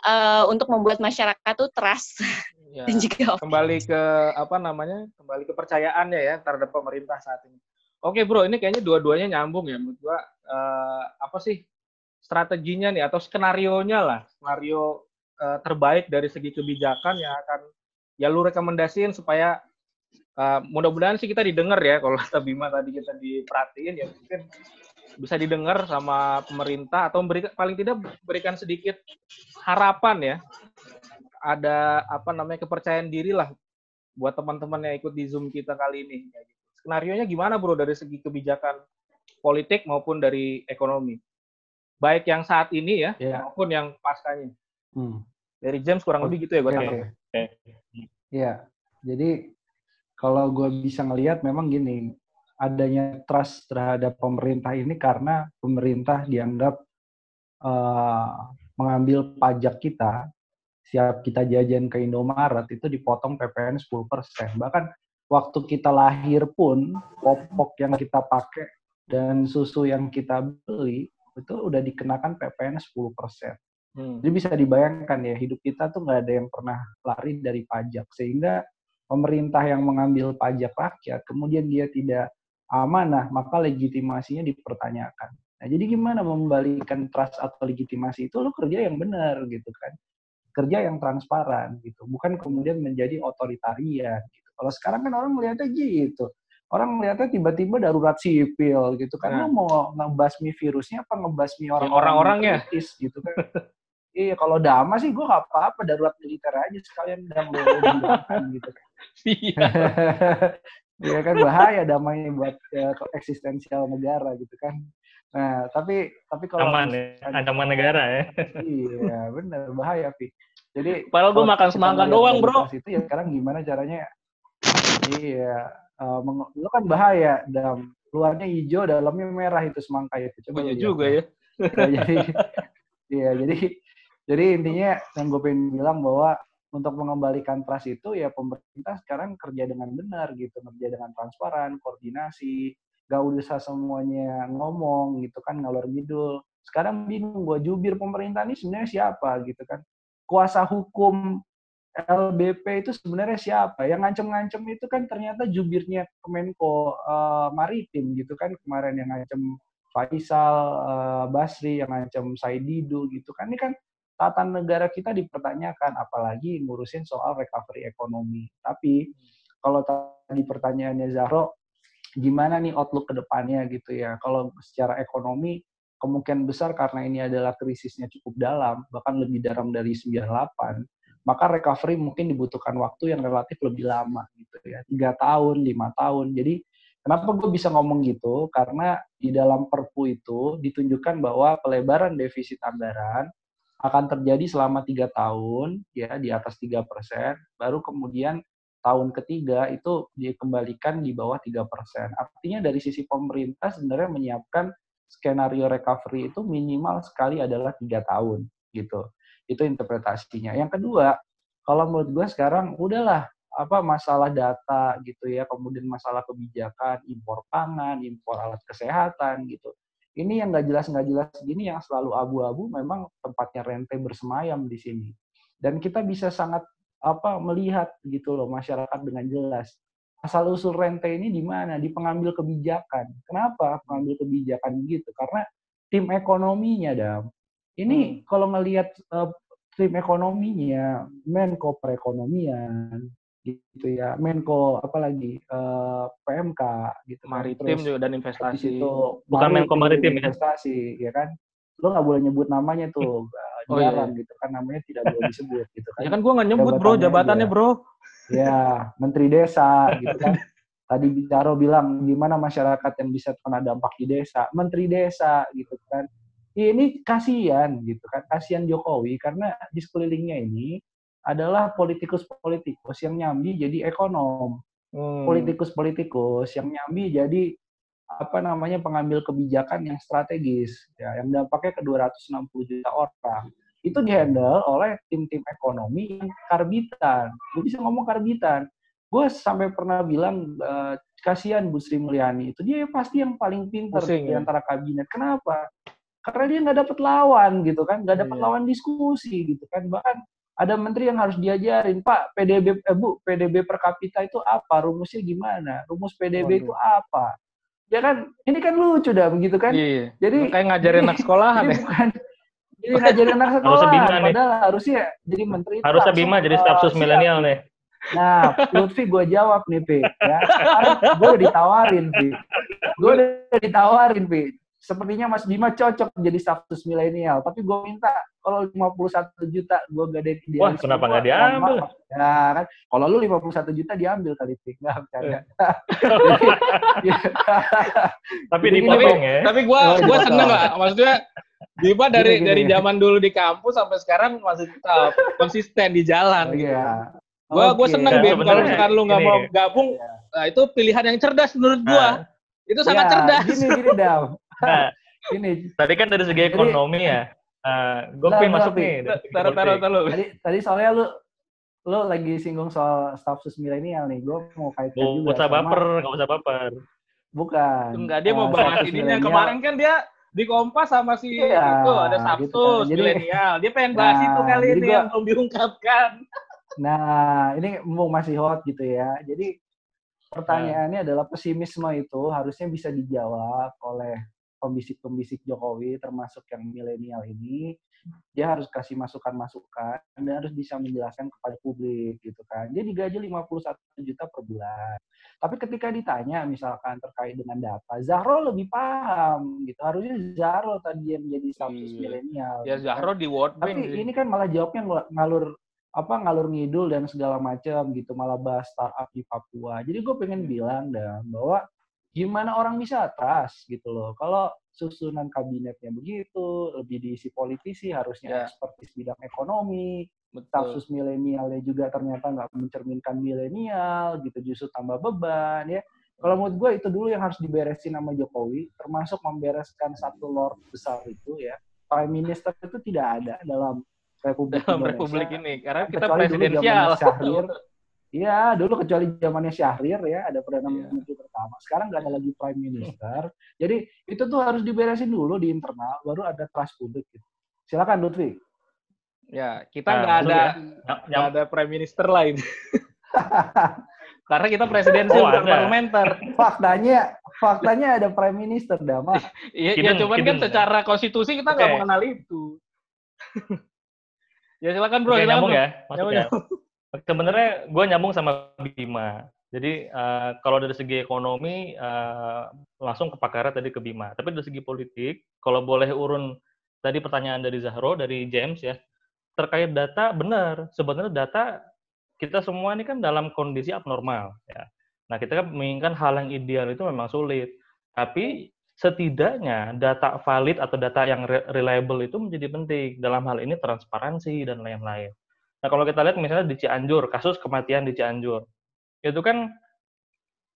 uh, untuk membuat masyarakat tuh trust. Ya, dan juga kembali ke apa namanya? Kembali ke percayaannya ya terhadap pemerintah saat ini. Oke bro, ini kayaknya dua-duanya nyambung ya menurut gua. Uh, apa sih strateginya nih atau skenarionya lah, skenario uh, terbaik dari segi kebijakan yang akan ya lu rekomendasiin supaya uh, mudah-mudahan sih kita didengar ya, kalau kata Bima tadi kita diperhatiin ya mungkin bisa didengar sama pemerintah atau memberikan, paling tidak berikan sedikit harapan ya. Ada apa namanya kepercayaan diri lah buat teman-teman yang ikut di Zoom kita kali ini. Skenarionya gimana bro dari segi kebijakan politik maupun dari ekonomi? Baik yang saat ini ya, yeah, maupun yang pascanya. Hmm. Dari James kurang lebih gitu ya gue tangkap. Iya, okay. yeah. Jadi kalau gue bisa ngelihat memang gini, adanya trust terhadap pemerintah ini karena pemerintah dianggap uh, mengambil pajak kita, siap kita jajan ke Indomaret itu dipotong P P N sepuluh persen. Bahkan waktu kita lahir pun, popok yang kita pakai dan susu yang kita beli, itu udah dikenakan P P N sepuluh persen. Hmm. Jadi bisa dibayangkan ya, hidup kita tuh nggak ada yang pernah lari dari pajak. Sehingga pemerintah yang mengambil pajak rakyat, kemudian dia tidak amanah, maka legitimasinya dipertanyakan. Nah, jadi gimana membalikan trust atau legitimasi itu? Lo kerja yang benar gitu kan. Kerja yang transparan gitu. Bukan kemudian menjadi otoritarian gitu. Kalau sekarang kan orang melihatnya gitu. Orang melihatnya tiba-tiba darurat sipil gitu kan. Nah, lu mau ngebasmi virusnya apa ngebasmi orang-orang yang kritis ya, gitu kan. Iya, kalau Dama sih gue gak apa-apa, darurat militer aja sekalian dan gitu kan. Iya. Iya kan, bahaya damanya buat ya, eksistensial negara gitu kan. Nah, tapi tapi kalau aman ya, ancaman negara ya. Iya, benar bahaya, Pi. Jadi padahal gue makan semangka doang, Bro. Itu ya sekarang gimana caranya? Iya, uh, meng- lu kan bahaya, dalam luarnya hijau, dalamnya merah itu semangka itu. Coba banyak juga ya. Nah, jadi, iya, jadi, jadi intinya yang gue pengen bilang bahwa untuk mengembalikan trust itu ya pemerintah sekarang kerja dengan benar gitu, kerja dengan transparan, koordinasi, gak usah semuanya ngomong gitu kan ngalor ngidul. Sekarang bingung gue jubir pemerintah ini sebenarnya siapa gitu kan, kuasa hukum L B P itu sebenarnya siapa? Yang ngancem-ngancem itu kan ternyata jubirnya Kemenko uh, Maritim gitu kan, kemarin yang ngancem Faisal uh, Basri, yang ngancem Saididu gitu kan. Ini kan tata negara kita dipertanyakan, apalagi ngurusin soal recovery ekonomi. Tapi kalau tadi pertanyaannya Zahro, gimana nih outlook ke depannya gitu ya? Kalau secara ekonomi, kemungkinan besar karena ini adalah krisisnya cukup dalam, bahkan lebih dalam dari sembilan puluh delapan, maka recovery mungkin dibutuhkan waktu yang relatif lebih lama gitu ya, tiga tahun, lima tahun. Jadi kenapa gue bisa ngomong gitu? Karena di dalam Perpu itu ditunjukkan bahwa pelebaran defisit anggaran akan terjadi selama tiga tahun, ya di atas tiga persen, baru kemudian tahun ketiga itu dikembalikan di bawah tiga persen. Artinya dari sisi pemerintah sebenarnya menyiapkan skenario recovery itu minimal sekali adalah tiga tahun, gitu. Itu interpretasinya. Yang kedua, kalau menurut gue sekarang udahlah, apa masalah data gitu ya, kemudian masalah kebijakan, impor pangan, impor alat kesehatan gitu. Ini yang nggak jelas-nggak jelas gini yang selalu abu-abu memang tempatnya rente bersemayam di sini. Dan kita bisa sangat apa melihat gitu loh masyarakat dengan jelas. Asal usul rente ini di mana? Di pengambil kebijakan. Kenapa pengambil kebijakan gitu? Karena tim ekonominya, Dam. Ini hmm. kalau ngelihat uh, tim ekonominya, Menko Perekonomian, gitu ya, Menko apalagi uh, P M K gitu, Maritim juga dan investasi itu, bukan Menko Maritim investasi ya kan, lo nggak boleh nyebut namanya tuh di oh, dalam iya. gitu kan, namanya tidak boleh disebut gitu kan. Ya kan gue nggak nyebut jabatannya, bro, jabatannya ya. Bro ya Menteri Desa gitu kan. Tadi Bicaro bilang gimana masyarakat yang bisa terkena dampak di desa, Menteri Desa gitu kan. Ini kasihan gitu kan, kasihan Jokowi karena di sekelilingnya ini adalah politikus-politikus yang nyambi jadi ekonom. Hmm. Politikus-politikus yang nyambi jadi apa namanya pengambil kebijakan yang strategis ya, yang dampaknya ke dua ratus enam puluh juta orang. Itu dihandle oleh tim-tim ekonomi yang karbitan. Gue bisa ngomong karbitan. Gue sampai pernah bilang eh, kasihan Bu Sri Mulyani, itu dia pasti yang paling pintar di antara kabinet. Kenapa? Karena dia nggak dapat lawan gitu kan, nggak dapat yeah. lawan diskusi gitu kan. Bahkan ada menteri yang harus diajarin, Pak, P D B, eh, Bu, P D B per kapita itu apa? Rumusnya gimana? Rumus P D B Waduh. Itu apa? Ya kan, ini kan lucu dah begitu kan? Iya, iya. Jadi kayak ngajarin anak sekolahan ya. Bukan, jadi ngajarin anak sekolah. Padahal nih. harusnya jadi menteri. Harusnya Bima jadi stafsus uh, milenial nih. Nah, Lutfi gue jawab nih, Pi. Ya. Gue udah ditawarin, Pi. Gue udah ditawarin, Pi. Sepertinya Mas Bima cocok jadi status milenial, tapi gue minta kalau lima puluh satu juta gue gadein dia. Wah, kenapa nggak diambil? Nah, kan kalau lu lima puluh satu juta diambil kali sih, nggak bercanda. Tapi dipotong ya. Tapi gue gue seneng nggak, maksudnya Bima dari gini, gini. dari zaman dulu di kampus sampai sekarang masih tetap konsisten di jalan. Gitu. Ya. Gue okay. gue seneng Bima kalau misalkan lu nggak mau gabung, ya. Nah, itu pilihan yang cerdas menurut gue. Nah. Itu sangat ya, cerdas. Gini gini Dam. Nah, ini tadi kan dari segi ekonomi jadi, ya, uh, gue pengen masuk nih. Taruh, taruh, taruh. Tadi, tadi soalnya lu, lu lagi singgung soal stafsus milenial nih, gue mau kaitkan oh, juga. Gak usah baper, gak usah baper. Bukan. Enggak, dia uh, mau bahas ininya. Kemarin kan dia di Kompas sama si iya, itu, ada stafsus gitu kan. Milenial. Dia pengen bahas nah, itu kali ini gua, yang belum diungkapkan. Nah, ini mau masih hot gitu ya. Jadi pertanyaannya nah. adalah pesimisme itu harusnya bisa dijawab oleh pembisik-pembisik Jokowi, termasuk yang milenial ini, dia harus kasih masukan-masukan, dan harus bisa menjelaskan kepada publik, gitu kan. Dia digaji lima puluh satu juta per bulan. Tapi ketika ditanya, misalkan terkait dengan data, Zahro lebih paham, gitu. Harusnya Zahro tadi yang menjadi status hmm. milenial. Ya, Zahro kan? Di World Bank. Tapi ini kan malah jawabnya ngalur apa ngalur ngidul dan segala macam gitu, malah bahas startup di Papua. Jadi gue pengen hmm. bilang, dah, bahwa gimana orang bisa atas gitu loh. Kalau susunan kabinetnya begitu, lebih diisi politisi, harusnya yeah. ekspertis bidang ekonomi, stafsus milenialnya juga ternyata nggak mencerminkan milenial, gitu justru tambah beban ya. Kalau menurut gue itu dulu yang harus diberesin sama Jokowi, termasuk membereskan satu lord besar itu ya. Prime Minister itu tidak ada dalam Republik dalam Indonesia. Republik ini, karena kita presidensial. Ya, dulu kecuali zamannya Syahrir ya, ada Perdana yeah. Menteri pertama. Sekarang nggak ada lagi Prime Minister. Jadi, itu tuh harus diberesin dulu di internal, baru ada trust publik. Gitu. Silakan, Lutfi. Ya, kita nggak nah, ada nggak ya. ada Prime Minister lain. Karena kita presidensial oh, bukan parlementer. Faktanya, faktanya ada Prime Minister, Dama. Iya, ya, cuman kan secara konstitusi kita nggak okay. mengenal itu. Ya silakan bro. Oke, silakan nyambung bro. Ya maksudnya. Sebenarnya gue nyambung sama Bima. Jadi uh, kalau dari segi ekonomi uh, langsung ke Pakara tadi ke Bima. Tapi dari segi politik, kalau boleh urun tadi pertanyaan dari Zahro, dari James ya, terkait data benar. Sebenarnya data kita semua ini kan dalam kondisi abnormal. Ya. Nah kita kan menginginkan hal yang ideal itu memang sulit. Tapi setidaknya data valid atau data yang reliable itu menjadi penting. Dalam hal ini transparansi dan lain-lain. Nah kalau kita lihat misalnya di Cianjur, kasus kematian di Cianjur. Itu kan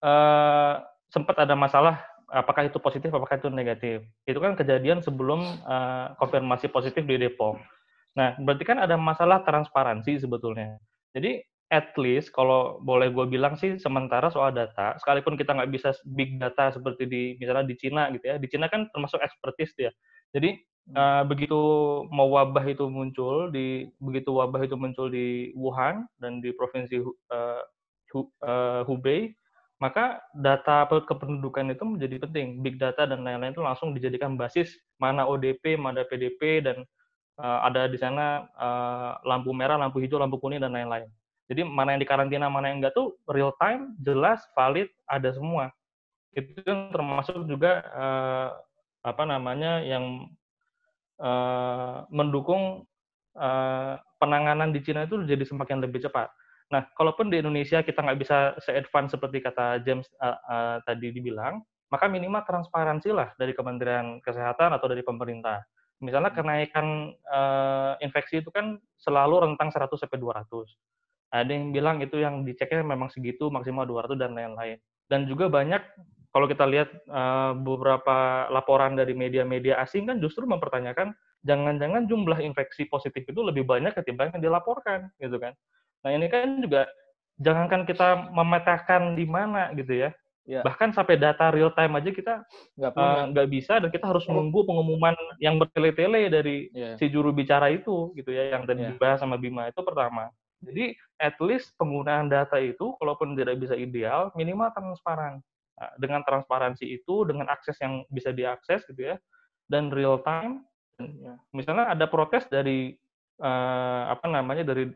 eh, sempat ada masalah apakah itu positif, apakah itu negatif. Itu kan kejadian sebelum eh, konfirmasi positif di Depok. Nah, berarti kan ada masalah transparansi sebetulnya. Jadi, at least kalau boleh gue bilang sih sementara soal data, sekalipun kita nggak bisa big data seperti di misalnya di Cina gitu ya. Di Cina kan termasuk expertise dia. Jadi, eh, begitu mau wabah itu muncul, di begitu wabah itu muncul di Wuhan dan di provinsi eh, Hubei, maka data kependudukan itu menjadi penting. Big data dan lain-lain itu langsung dijadikan basis mana O D P, mana P D P, dan uh, ada di sana uh, lampu merah, lampu hijau, lampu kuning, dan lain-lain. Jadi mana yang dikarantina, mana yang enggak tuh real time, jelas, valid, ada semua. Itu termasuk juga uh, apa namanya yang uh, mendukung uh, penanganan di Cina itu jadi semakin lebih cepat. Nah, kalaupun di Indonesia kita nggak bisa se-advance seperti kata James uh, uh, tadi dibilang, maka minimal transparansi lah dari Kementerian Kesehatan atau dari pemerintah. Misalnya kenaikan uh, infeksi itu kan selalu rentang seratus sampai dua ratus. Ada yang bilang itu yang diceknya memang segitu, maksimal dua ratus dan lain-lain. Dan juga banyak, kalau kita lihat uh, beberapa laporan dari media-media asing kan justru mempertanyakan, jangan-jangan jumlah infeksi positif itu lebih banyak ketimbang yang dilaporkan, gitu kan. Nah ini kan juga jangankan kita memetakan di mana gitu ya, ya. Bahkan sampai data real time aja kita nggak uh, nggak bisa dan kita harus menunggu pengumuman yang bertele-tele dari ya. Si juru bicara itu gitu ya yang tadi ya. Dibahas sama Bima itu pertama. Jadi at least penggunaan data itu kalaupun tidak bisa ideal minimal transparan. Nah, dengan transparansi itu dengan akses yang bisa diakses gitu ya dan real time. Ya. Misalnya ada protes dari uh, apa namanya dari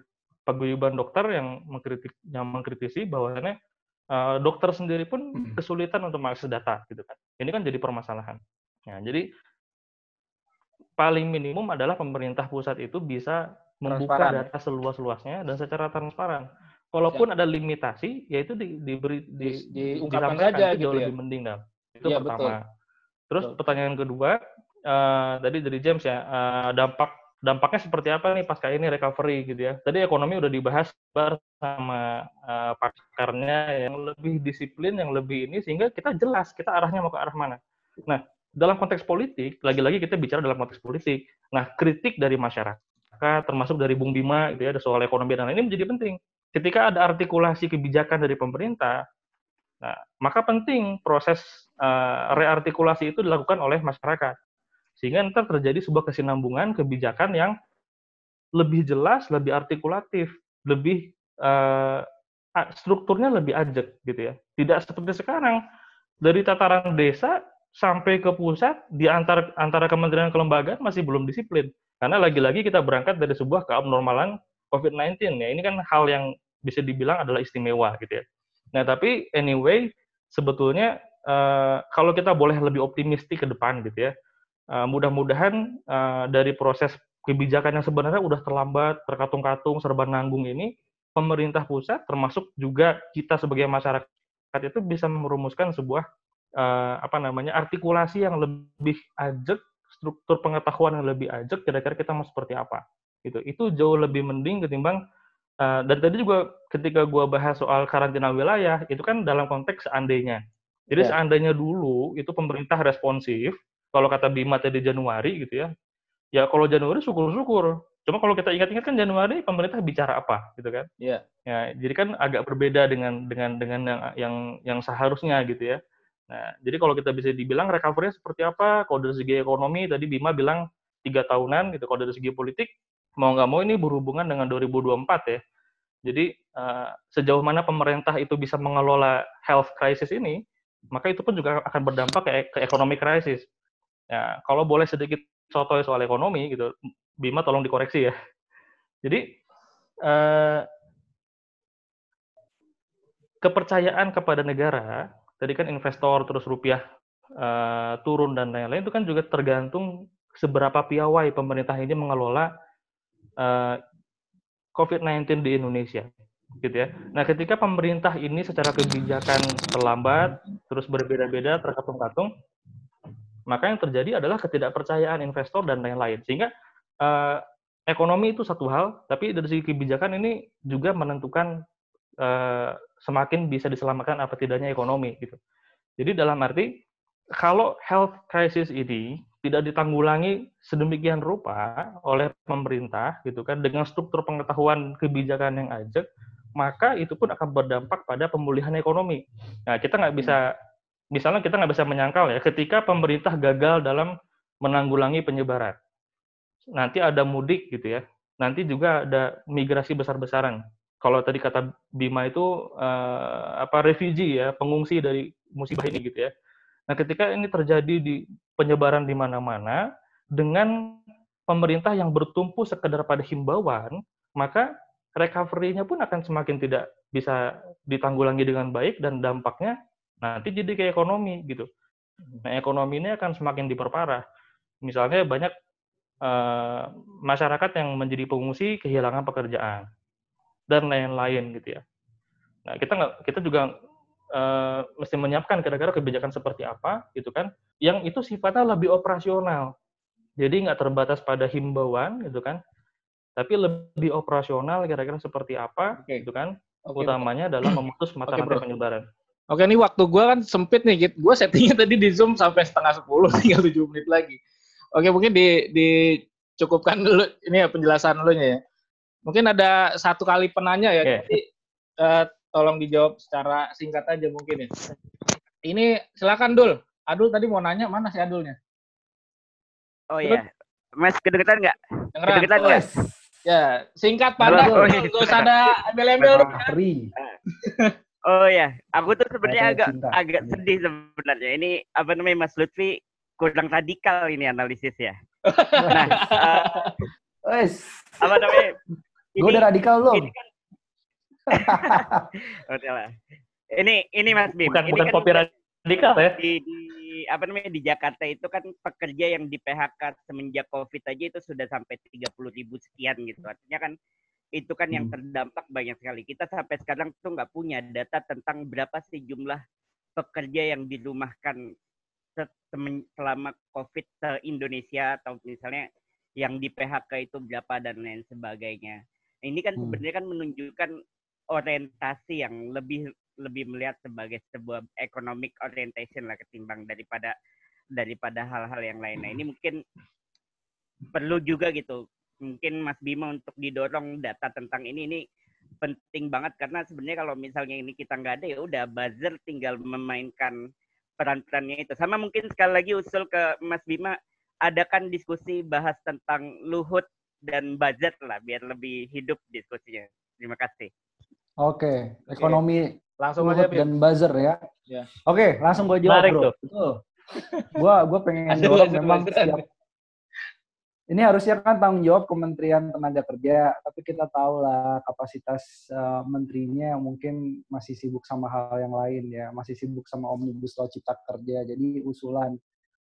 paguyuban dokter yang mengkritik, yang mengkritisi bahwasannya uh, dokter sendiri pun kesulitan untuk mengakses data, gitu kan. Ini kan jadi permasalahan. Nah, jadi paling minimum adalah pemerintah pusat itu bisa membuka transparan. Data seluas-luasnya dan secara transparan. Walaupun ya. Ada limitasi, yaitu di, diberi di, di, diungkapkan saja itu gitu jauh ya. Lebih mending, Dam. Itu ya, pertama. Betul. Terus betul. Pertanyaan kedua uh, tadi dari James ya uh, dampak. Dampaknya seperti apa nih pasca ini recovery gitu ya. Tadi ekonomi udah dibahas bersama uh, pakarnya yang lebih disiplin, yang lebih ini, sehingga kita jelas kita arahnya mau ke arah mana. Nah, dalam konteks politik, lagi-lagi kita bicara dalam konteks politik. Nah, kritik dari masyarakat, termasuk dari Bung Bima gitu ya, ada soal ekonomi dan lain ini menjadi penting. Ketika ada artikulasi kebijakan dari pemerintah, nah, maka penting proses uh, reartikulasi itu dilakukan oleh masyarakat. Sehingga nanti terjadi sebuah kesinambungan kebijakan yang lebih jelas, lebih artikulatif, lebih uh, strukturnya lebih ajak gitu ya. Tidak seperti sekarang dari tataran desa sampai ke pusat di antara antara kementerian kelembagaan masih belum disiplin. Karena lagi-lagi kita berangkat dari sebuah keabnormalan covid sembilan belas ya. Ini kan hal yang bisa dibilang adalah istimewa gitu ya. Nah, tapi anyway sebetulnya uh, kalau kita boleh lebih optimistik ke depan gitu ya. Uh, mudah-mudahan uh, dari proses kebijakan yang sebenarnya udah terlambat, terkatung-katung, serba nanggung ini, pemerintah pusat termasuk juga kita sebagai masyarakat itu bisa merumuskan sebuah uh, apa namanya artikulasi yang lebih ajek, struktur pengetahuan yang lebih ajek, kira-kira kita mau seperti apa. Gitu. Itu jauh lebih mending ketimbang uh, dan tadi juga ketika gua bahas soal karantina wilayah, itu kan dalam konteks seandainya. Jadi yeah. Seandainya dulu itu pemerintah responsif. Kalau kata Bima tadi Januari gitu ya, ya kalau Januari syukur-syukur. Cuma kalau kita ingat-ingat kan Januari pemerintah bicara apa gitu kan? Iya. Yeah. Ya, jadi kan agak berbeda dengan dengan dengan yang yang, yang seharusnya gitu ya. Nah, jadi kalau kita bisa dibilang recovery seperti apa? Kalau dari segi ekonomi tadi Bima bilang tiga tahunan gitu. Kalau dari segi politik mau nggak mau ini berhubungan dengan dua ribu dua puluh empat ya. Jadi uh, sejauh mana pemerintah itu bisa mengelola health crisis ini, maka itu pun juga akan berdampak ke, ke economic crisis. Ya, kalau boleh sedikit sotoy soal ekonomi gitu, Bima tolong dikoreksi ya. Jadi eh, kepercayaan kepada negara, tadi kan investor terus rupiah eh, turun dan lain-lain, itu kan juga tergantung seberapa piawai pemerintah ini mengelola eh, covid sembilan belas di Indonesia, gitu ya. Nah, ketika pemerintah ini secara kebijakan terlambat, terus berbeda-beda, terkatung-katung, maka yang terjadi adalah ketidakpercayaan investor dan lain-lain. Sehingga eh, ekonomi itu satu hal, tapi dari segi kebijakan ini juga menentukan eh, semakin bisa diselamatkan apa tidaknya ekonomi, gitu. Jadi dalam arti kalau health crisis ini tidak ditanggulangi sedemikian rupa oleh pemerintah, gitu kan, dengan struktur pengetahuan kebijakan yang ajak, maka itu pun akan berdampak pada pemulihan ekonomi. Nah, kita nggak bisa, misalnya kita nggak bisa menyangkal ya, ketika pemerintah gagal dalam menanggulangi penyebaran, nanti ada mudik, gitu ya, nanti juga ada migrasi besar-besaran. Kalau tadi kata Bima itu eh, apa refugee ya, pengungsi dari musibah ini, gitu ya. Nah, ketika ini terjadi di penyebaran di mana-mana, dengan pemerintah yang bertumpu sekedar pada himbauan, maka recovery-nya pun akan semakin tidak bisa ditanggulangi dengan baik, dan dampaknya nanti jadi ke ekonomi, gitu. Nah, ekonomi ini akan semakin diperparah. Misalnya banyak eh, masyarakat yang menjadi pengungsi kehilangan pekerjaan, dan lain-lain, gitu ya. Nah, kita nggak, kita juga Uh, mesti menyiapkan kira-kira kebijakan seperti apa, gitu kan, yang itu sifatnya lebih operasional, jadi nggak terbatas pada himbauan, gitu kan, tapi lebih operasional kira-kira seperti apa, okay. Gitu kan, okay, utamanya dalam memutus mata rantai penyebaran. Oke, ini waktu gue kan sempit nih, gitu. Gue settingnya tadi di Zoom sampai setengah sepuluh, tinggal tujuh menit lagi. Oke, mungkin di, dicukupkan dulu, ini ya penjelasan lu nya ya. Mungkin ada satu kali penanya ya, okay. Jadi, uh, tolong dijawab secara singkat aja mungkin ya. Ini silakan Dul. Adul tadi mau nanya, mana si Adulnya? Oh iya. Mas, kedengeran nggak? Kedengeran nggak? Ya, singkat padat. Oh, iya. Gak usah ada ambil-ambil. Oh iya, aku tuh sebenarnya agak cinta. agak sedih sebenarnya. Ini apa namanya Mas Lutfi kurang radikal ini analisis ya. Nah, uh, wes. Apa namanya? Gue udah radikal loh. Oke lah. Ini ini Mas Bim. Bukan, ini bukan kan kopi radikal ya. Di, di apa namanya di Jakarta itu kan pekerja yang di P H K semenjak Covid aja itu sudah sampai tiga puluh ribu sekian gitu. Artinya kan itu kan yang terdampak banyak sekali. Kita sampai sekarang tuh nggak punya data tentang berapa sih jumlah pekerja yang dirumahkan selama Covid se-Indonesia atau misalnya yang di P H K itu berapa dan lain sebagainya. Ini kan sebenarnya kan menunjukkan orientasi yang lebih lebih melihat sebagai sebuah economic orientation lah ketimbang daripada daripada hal-hal yang lain. Nah, ini mungkin perlu juga gitu. Mungkin Mas Bima untuk didorong data tentang ini ini penting banget karena sebenarnya kalau misalnya ini kita nggak ada ya udah buzzer tinggal memainkan peran-perannya itu. Sama mungkin sekali lagi usul ke Mas Bima, adakan diskusi bahas tentang Luhut dan budget lah biar lebih hidup diskusinya. Terima kasih. Oke, ekonomi langsung aja dan buzzer ya. Yeah. Oke, langsung gue jawab, Bro. Betul. Gua gua pengen jawab memang siap. Ini harusnya kan tanggung jawab Kementerian Tenaga Kerja, tapi kita tahu lah kapasitas uh, menterinya mungkin masih sibuk sama hal yang lain ya, masih sibuk sama Omnibus Law Cipta Kerja. Jadi usulan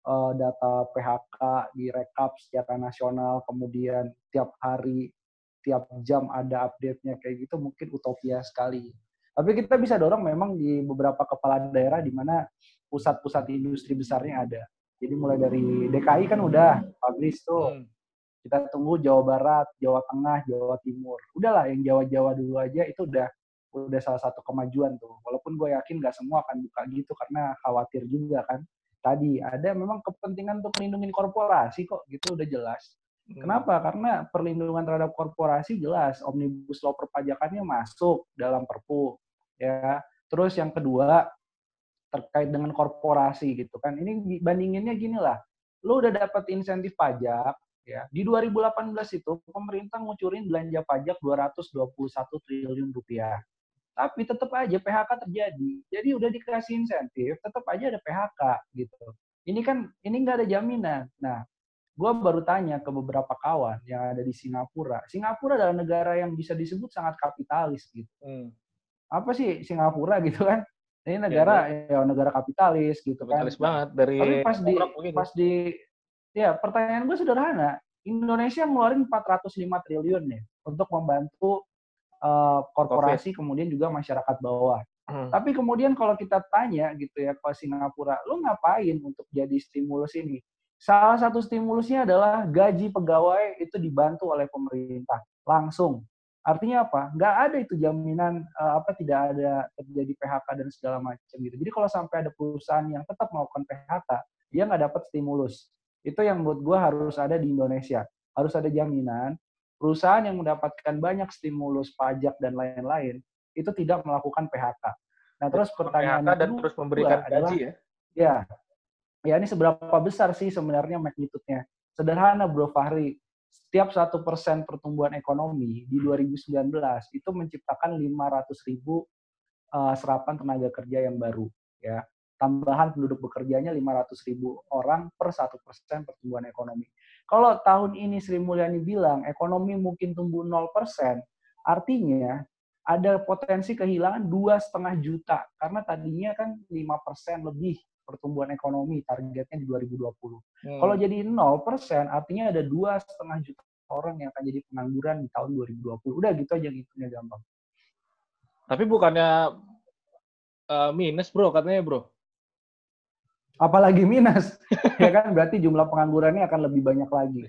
uh, data P H K direkap secara nasional, kemudian tiap hari tiap jam ada update-nya kayak gitu mungkin utopia sekali. Tapi kita bisa dorong memang di beberapa kepala daerah di mana pusat-pusat industri besarnya ada. Jadi mulai dari D K I kan udah publish tuh. Kita tunggu Jawa Barat, Jawa Tengah, Jawa Timur. Udahlah yang Jawa-Jawa dulu aja itu udah udah salah satu kemajuan tuh. Walaupun gue yakin nggak semua akan buka gitu karena khawatir juga kan. Tadi ada memang kepentingan untuk melindungi korporasi kok gitu udah jelas. Kenapa? Karena perlindungan terhadap korporasi jelas, Omnibus Law perpajakannya masuk dalam Perpu, ya. Terus yang kedua terkait dengan korporasi gitu kan. Ini bandinginnya gini lah. Lu udah dapat insentif pajak, ya. Di dua ribu delapan belas itu pemerintah ngucurin belanja pajak dua ratus dua puluh satu triliun rupiah. Tapi tetap aja P H K terjadi. Jadi udah dikasih insentif, tetap aja ada P H K gitu. Ini kan ini nggak ada jaminan. Nah, Gue baru tanya ke beberapa kawan yang ada di Singapura. Singapura adalah negara yang bisa disebut sangat kapitalis gitu. Hmm. Apa sih Singapura gitu kan? Ini negara ya, ya negara kapitalis gitu kapitalis kan. Kapitalis banget dari. Tapi pas di pas di ya pertanyaan gue sederhana. Indonesia ngeluarin empat ratus lima triliun nih untuk membantu uh, korporasi Covid. Kemudian juga masyarakat bawah. Hmm. Tapi kemudian kalau kita tanya gitu ya ke Singapura, lu ngapain untuk jadi stimulus ini? Salah satu stimulusnya adalah gaji pegawai itu dibantu oleh pemerintah langsung. Artinya apa? Nggak ada itu jaminan uh, apa tidak ada terjadi P H K dan segala macam gitu. Jadi kalau sampai ada perusahaan yang tetap melakukan P H K, dia nggak dapat stimulus. Itu yang menurut gue harus ada di Indonesia. Harus ada jaminan perusahaan yang mendapatkan banyak stimulus pajak dan lain-lain itu tidak melakukan P H K. Nah terus pertanyaan P H K dan itu terus memberikan gaji adalah, ya? Ya. Ya ini seberapa besar sih sebenarnya magnitudenya? Sederhana Bro Fahri, setiap satu persen pertumbuhan ekonomi di dua ribu sembilan belas itu menciptakan lima ratus ribu uh, serapan tenaga kerja yang baru. Ya. Tambahan penduduk bekerjanya lima ratus ribu orang per satu persen pertumbuhan ekonomi. Kalau tahun ini Sri Mulyani bilang ekonomi mungkin tumbuh nol persen, artinya ada potensi kehilangan dua koma lima juta. Karena tadinya kan lima persen lebih pertumbuhan ekonomi targetnya di dua ribu dua puluh. Hmm. Kalau jadi nol persen, artinya ada dua koma lima juta orang yang akan jadi pengangguran di tahun dua ribu dua puluh. Udah gitu aja, gitunya gampang. Tapi bukannya uh, minus, bro, katanya, bro. Apalagi minus. Ya kan, berarti jumlah penganggurannya akan lebih banyak lagi.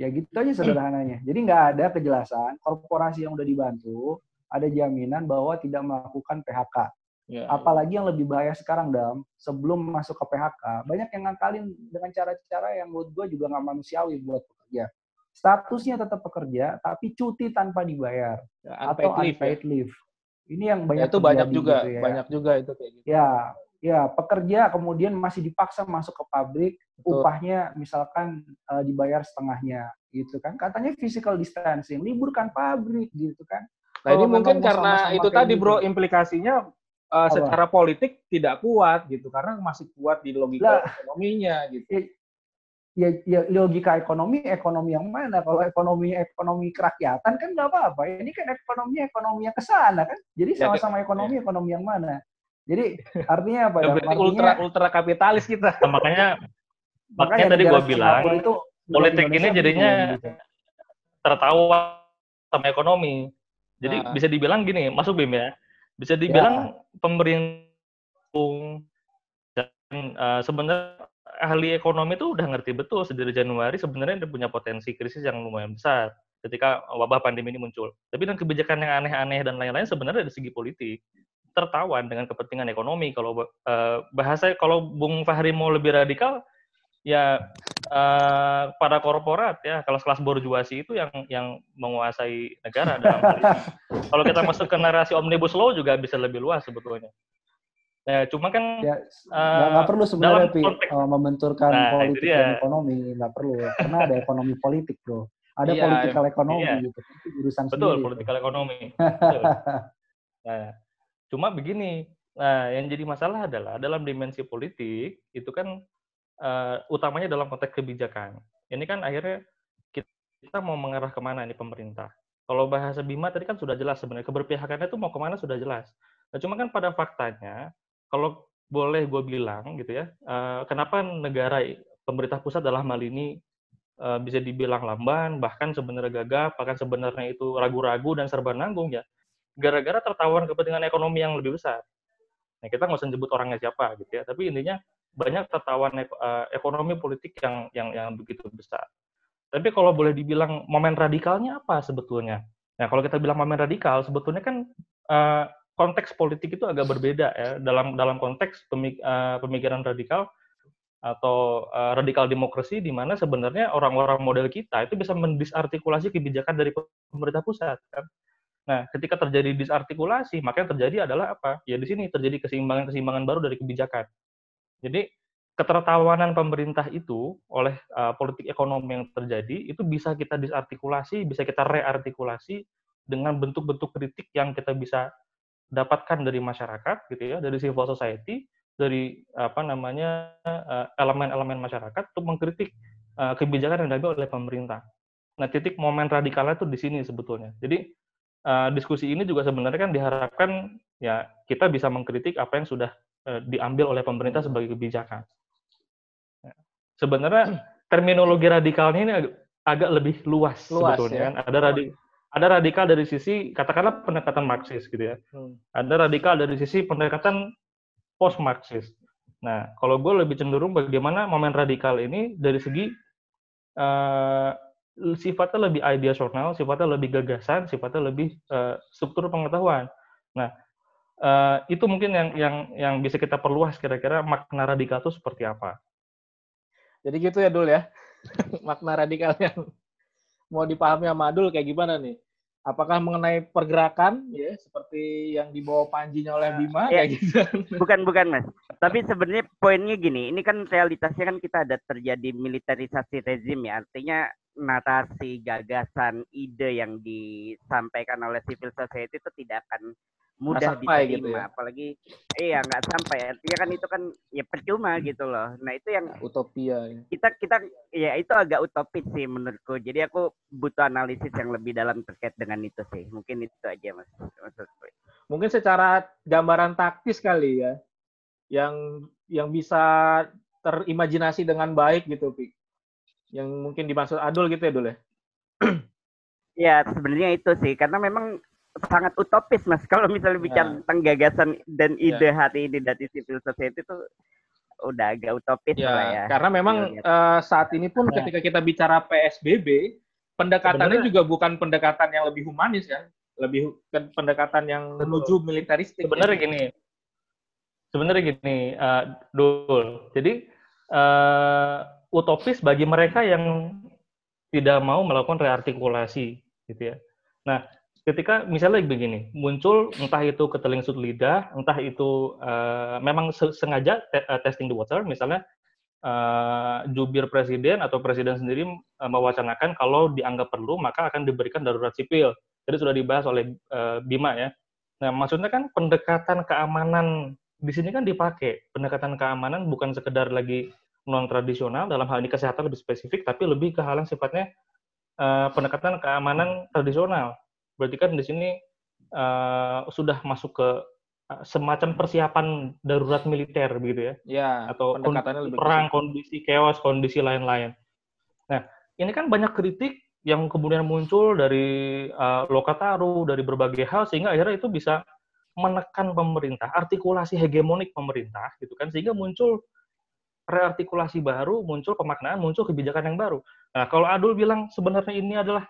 Ya gitu aja sederhananya. Jadi nggak ada kejelasan, korporasi yang udah dibantu, ada jaminan bahwa tidak melakukan P H K. Ya, apalagi ya. Yang lebih bahaya sekarang, Dam, sebelum masuk ke P H K, banyak yang ngakalin dengan cara-cara yang menurut gue juga nggak manusiawi buat pekerja. Statusnya tetap pekerja, tapi cuti tanpa dibayar. Ya, unpaid atau leave, unpaid ya. Leave. Ini yang banyak ya, itu banyak juga, gitu ya. Banyak juga itu kayak gitu. Ya, ya, pekerja kemudian masih dipaksa masuk ke pabrik, betul. Upahnya misalkan uh, dibayar setengahnya, gitu kan. Katanya physical distancing, liburkan pabrik, gitu kan. Nah, ini mungkin karena itu tadi, Bro, implikasinya Uh, secara politik tidak kuat gitu karena masih kuat di logika lah, ekonominya gitu. Ya, ya logika ekonomi ekonomi yang mana? Kalau ekonomi ekonomi kerakyatan kan nggak apa-apa. Ini kan ekonominya ekonominya kesana kan. Jadi sama-sama ya, ekonomi ya. Ekonomi yang mana? Jadi artinya apa? Ya, berarti artinya, ultra ultra kapitalis kita. Nah, makanya makanya tadi gua bilang itu, politik ini jadinya gitu. Tertawa sama ekonomi. Jadi nah. Bisa dibilang gini, Mas Ubim ya. Bisa dibilang ya. Pemerintah dan uh, sebenarnya ahli ekonomi itu udah ngerti betul sedari Januari sebenarnya dia punya potensi krisis yang lumayan besar ketika wabah pandemi ini muncul. Tapi dengan kebijakan yang aneh-aneh dan lain-lain sebenarnya dari segi politik tertawan dengan kepentingan ekonomi. Kalau uh, bahasa kalau Bung Fahri mau lebih radikal ya uh, para korporat ya kalau kelas borjuasi itu yang yang menguasai negara dalam hal ini. Kalau kita masuk ke narasi Omnibus Law juga bisa lebih luas sebetulnya. Nah, cuma kan ya, uh, nggak perlu sebenarnya dalam konteks, uh, membenturkan nah, politik dan ekonomi nggak perlu karena ada ekonomi politik bro, ada iya, politikal ekonomi iya. Gitu itu urusan betul sendiri, politikal bro. Ekonomi. Betul. Nah, cuma begini, nah yang jadi masalah adalah dalam dimensi politik itu kan Uh, utamanya dalam konteks kebijakan. Ini kan akhirnya kita, kita mau mengarah kemana ini pemerintah. Kalau bahasa Bima tadi kan sudah jelas sebenarnya keberpihakannya itu mau kemana sudah jelas. Nah, cuma kan pada faktanya, kalau boleh gue bilang gitu ya, uh, kenapa negara pemerintah pusat dalam hal ini uh, bisa dibilang lamban, bahkan sebenarnya gagap, bahkan sebenarnya itu ragu-ragu dan serba nanggung ya, gara-gara tertawan kepentingan ekonomi yang lebih besar. Nah, kita nggak usah nyebut orangnya siapa gitu ya, tapi intinya banyak tertawan uh, ekonomi politik yang, yang yang begitu besar. Tapi kalau boleh dibilang momen radikalnya apa sebetulnya? Nah kalau kita bilang momen radikal sebetulnya kan uh, konteks politik itu agak berbeda ya dalam dalam konteks pemik, uh, pemikiran radikal atau uh, radikal demokrasi di mana sebenarnya orang-orang model kita itu bisa mendisartikulasi kebijakan dari pemerintah pusat kan. Nah, ketika terjadi disartikulasi, maka yang terjadi adalah apa? Ya di sini terjadi keseimbangan-keseimbangan baru dari kebijakan. Jadi ketertawanan pemerintah itu oleh uh, politik ekonomi yang terjadi itu bisa kita disartikulasi, bisa kita reartikulasi dengan bentuk-bentuk kritik yang kita bisa dapatkan dari masyarakat, gitu ya, dari civil society, dari apa namanya uh, elemen-elemen masyarakat untuk mengkritik uh, kebijakan yang diambil oleh pemerintah. Nah, titik momen radikalnya itu di sini sebetulnya. Jadi uh, diskusi ini juga sebenarnya kan diharapkan ya kita bisa mengkritik apa yang sudah uh, diambil oleh pemerintah sebagai kebijakan. Sebenarnya terminologi radikalnya ini agak, agak lebih luas, luas sebetulnya. Ya? Kan? Ada radik, ada radikal dari sisi katakanlah pendekatan Marxis gitu ya. Hmm. Ada radikal dari sisi pendekatan post Marxis. Nah, kalau gue lebih cenderung bagaimana momen radikal ini dari segi uh, sifatnya lebih ideasional, sifatnya lebih gagasan, sifatnya lebih uh, struktur pengetahuan. Nah, uh, itu mungkin yang yang yang bisa kita perluas kira-kira makna radikal itu seperti apa. Jadi gitu ya, Dul, ya. Makna radikal yang mau dipahami sama Dul kayak gimana nih? Apakah mengenai pergerakan, ya, seperti yang dibawa panjinya oleh Bima, ya, kayak gitu? Bukan, bukan, Mas. Tapi sebenarnya poinnya gini, ini kan realitasnya kan kita ada terjadi militarisasi rezim, ya. Artinya narasi, gagasan, ide yang disampaikan oleh civil society itu tidak akan mudah diterima, gitu ya? Apalagi iya nggak sampai, artinya kan itu kan ya percuma gitu loh. Nah itu yang utopia ya. kita kita ya itu agak utopis sih menurutku. Jadi aku butuh analisis yang lebih dalam terkait dengan itu sih. Mungkin itu aja, Mas. Maksudku. Mungkin secara gambaran taktis kali ya, yang yang bisa terimajinasi dengan baik gitu, Pik. Yang mungkin dimaksud Adul gitu ya, Dul ya. Ya sebenarnya itu sih, karena memang sangat utopis, Mas. Kalau misalnya bicara ya. tentang gagasan dan ide ya. hari ini dari civil society itu udah agak utopis ya, lah ya. Karena memang ya, uh, saat ini pun ya. ketika kita bicara P S B B, pendekatannya sebenarnya juga bukan pendekatan yang lebih humanis kan, lebih pendekatan yang menuju militaristik. Sebenarnya ya. gini, sebenarnya gini, uh, Dul. Jadi uh, utopis bagi mereka yang tidak mau melakukan reartikulasi, gitu ya. Nah. Ketika misalnya begini, muncul entah itu keteling sud lidah, entah itu uh, memang sengaja te- uh, testing the water, misalnya uh, jubir presiden atau presiden sendiri uh, mewacanakan kalau dianggap perlu maka akan diberikan darurat sipil. Jadi sudah dibahas oleh uh, Bima ya. Nah maksudnya kan pendekatan keamanan di sini kan dipakai. Pendekatan keamanan bukan sekedar lagi non-tradisional, dalam hal ini kesehatan lebih spesifik, tapi lebih ke hal yang sifatnya uh, pendekatan keamanan tradisional. Berarti kan di sini uh, sudah masuk ke uh, semacam persiapan darurat militer begitu ya, ya atau kondisi perang, kondisi chaos, kondisi lain-lain. Nah, ini kan banyak kritik yang kemudian muncul dari uh, Lokataru, dari berbagai hal, sehingga akhirnya itu bisa menekan pemerintah, artikulasi hegemonik pemerintah, gitu kan, sehingga muncul reartikulasi baru, muncul pemaknaan, muncul kebijakan yang baru. Nah, kalau Adul bilang sebenarnya ini adalah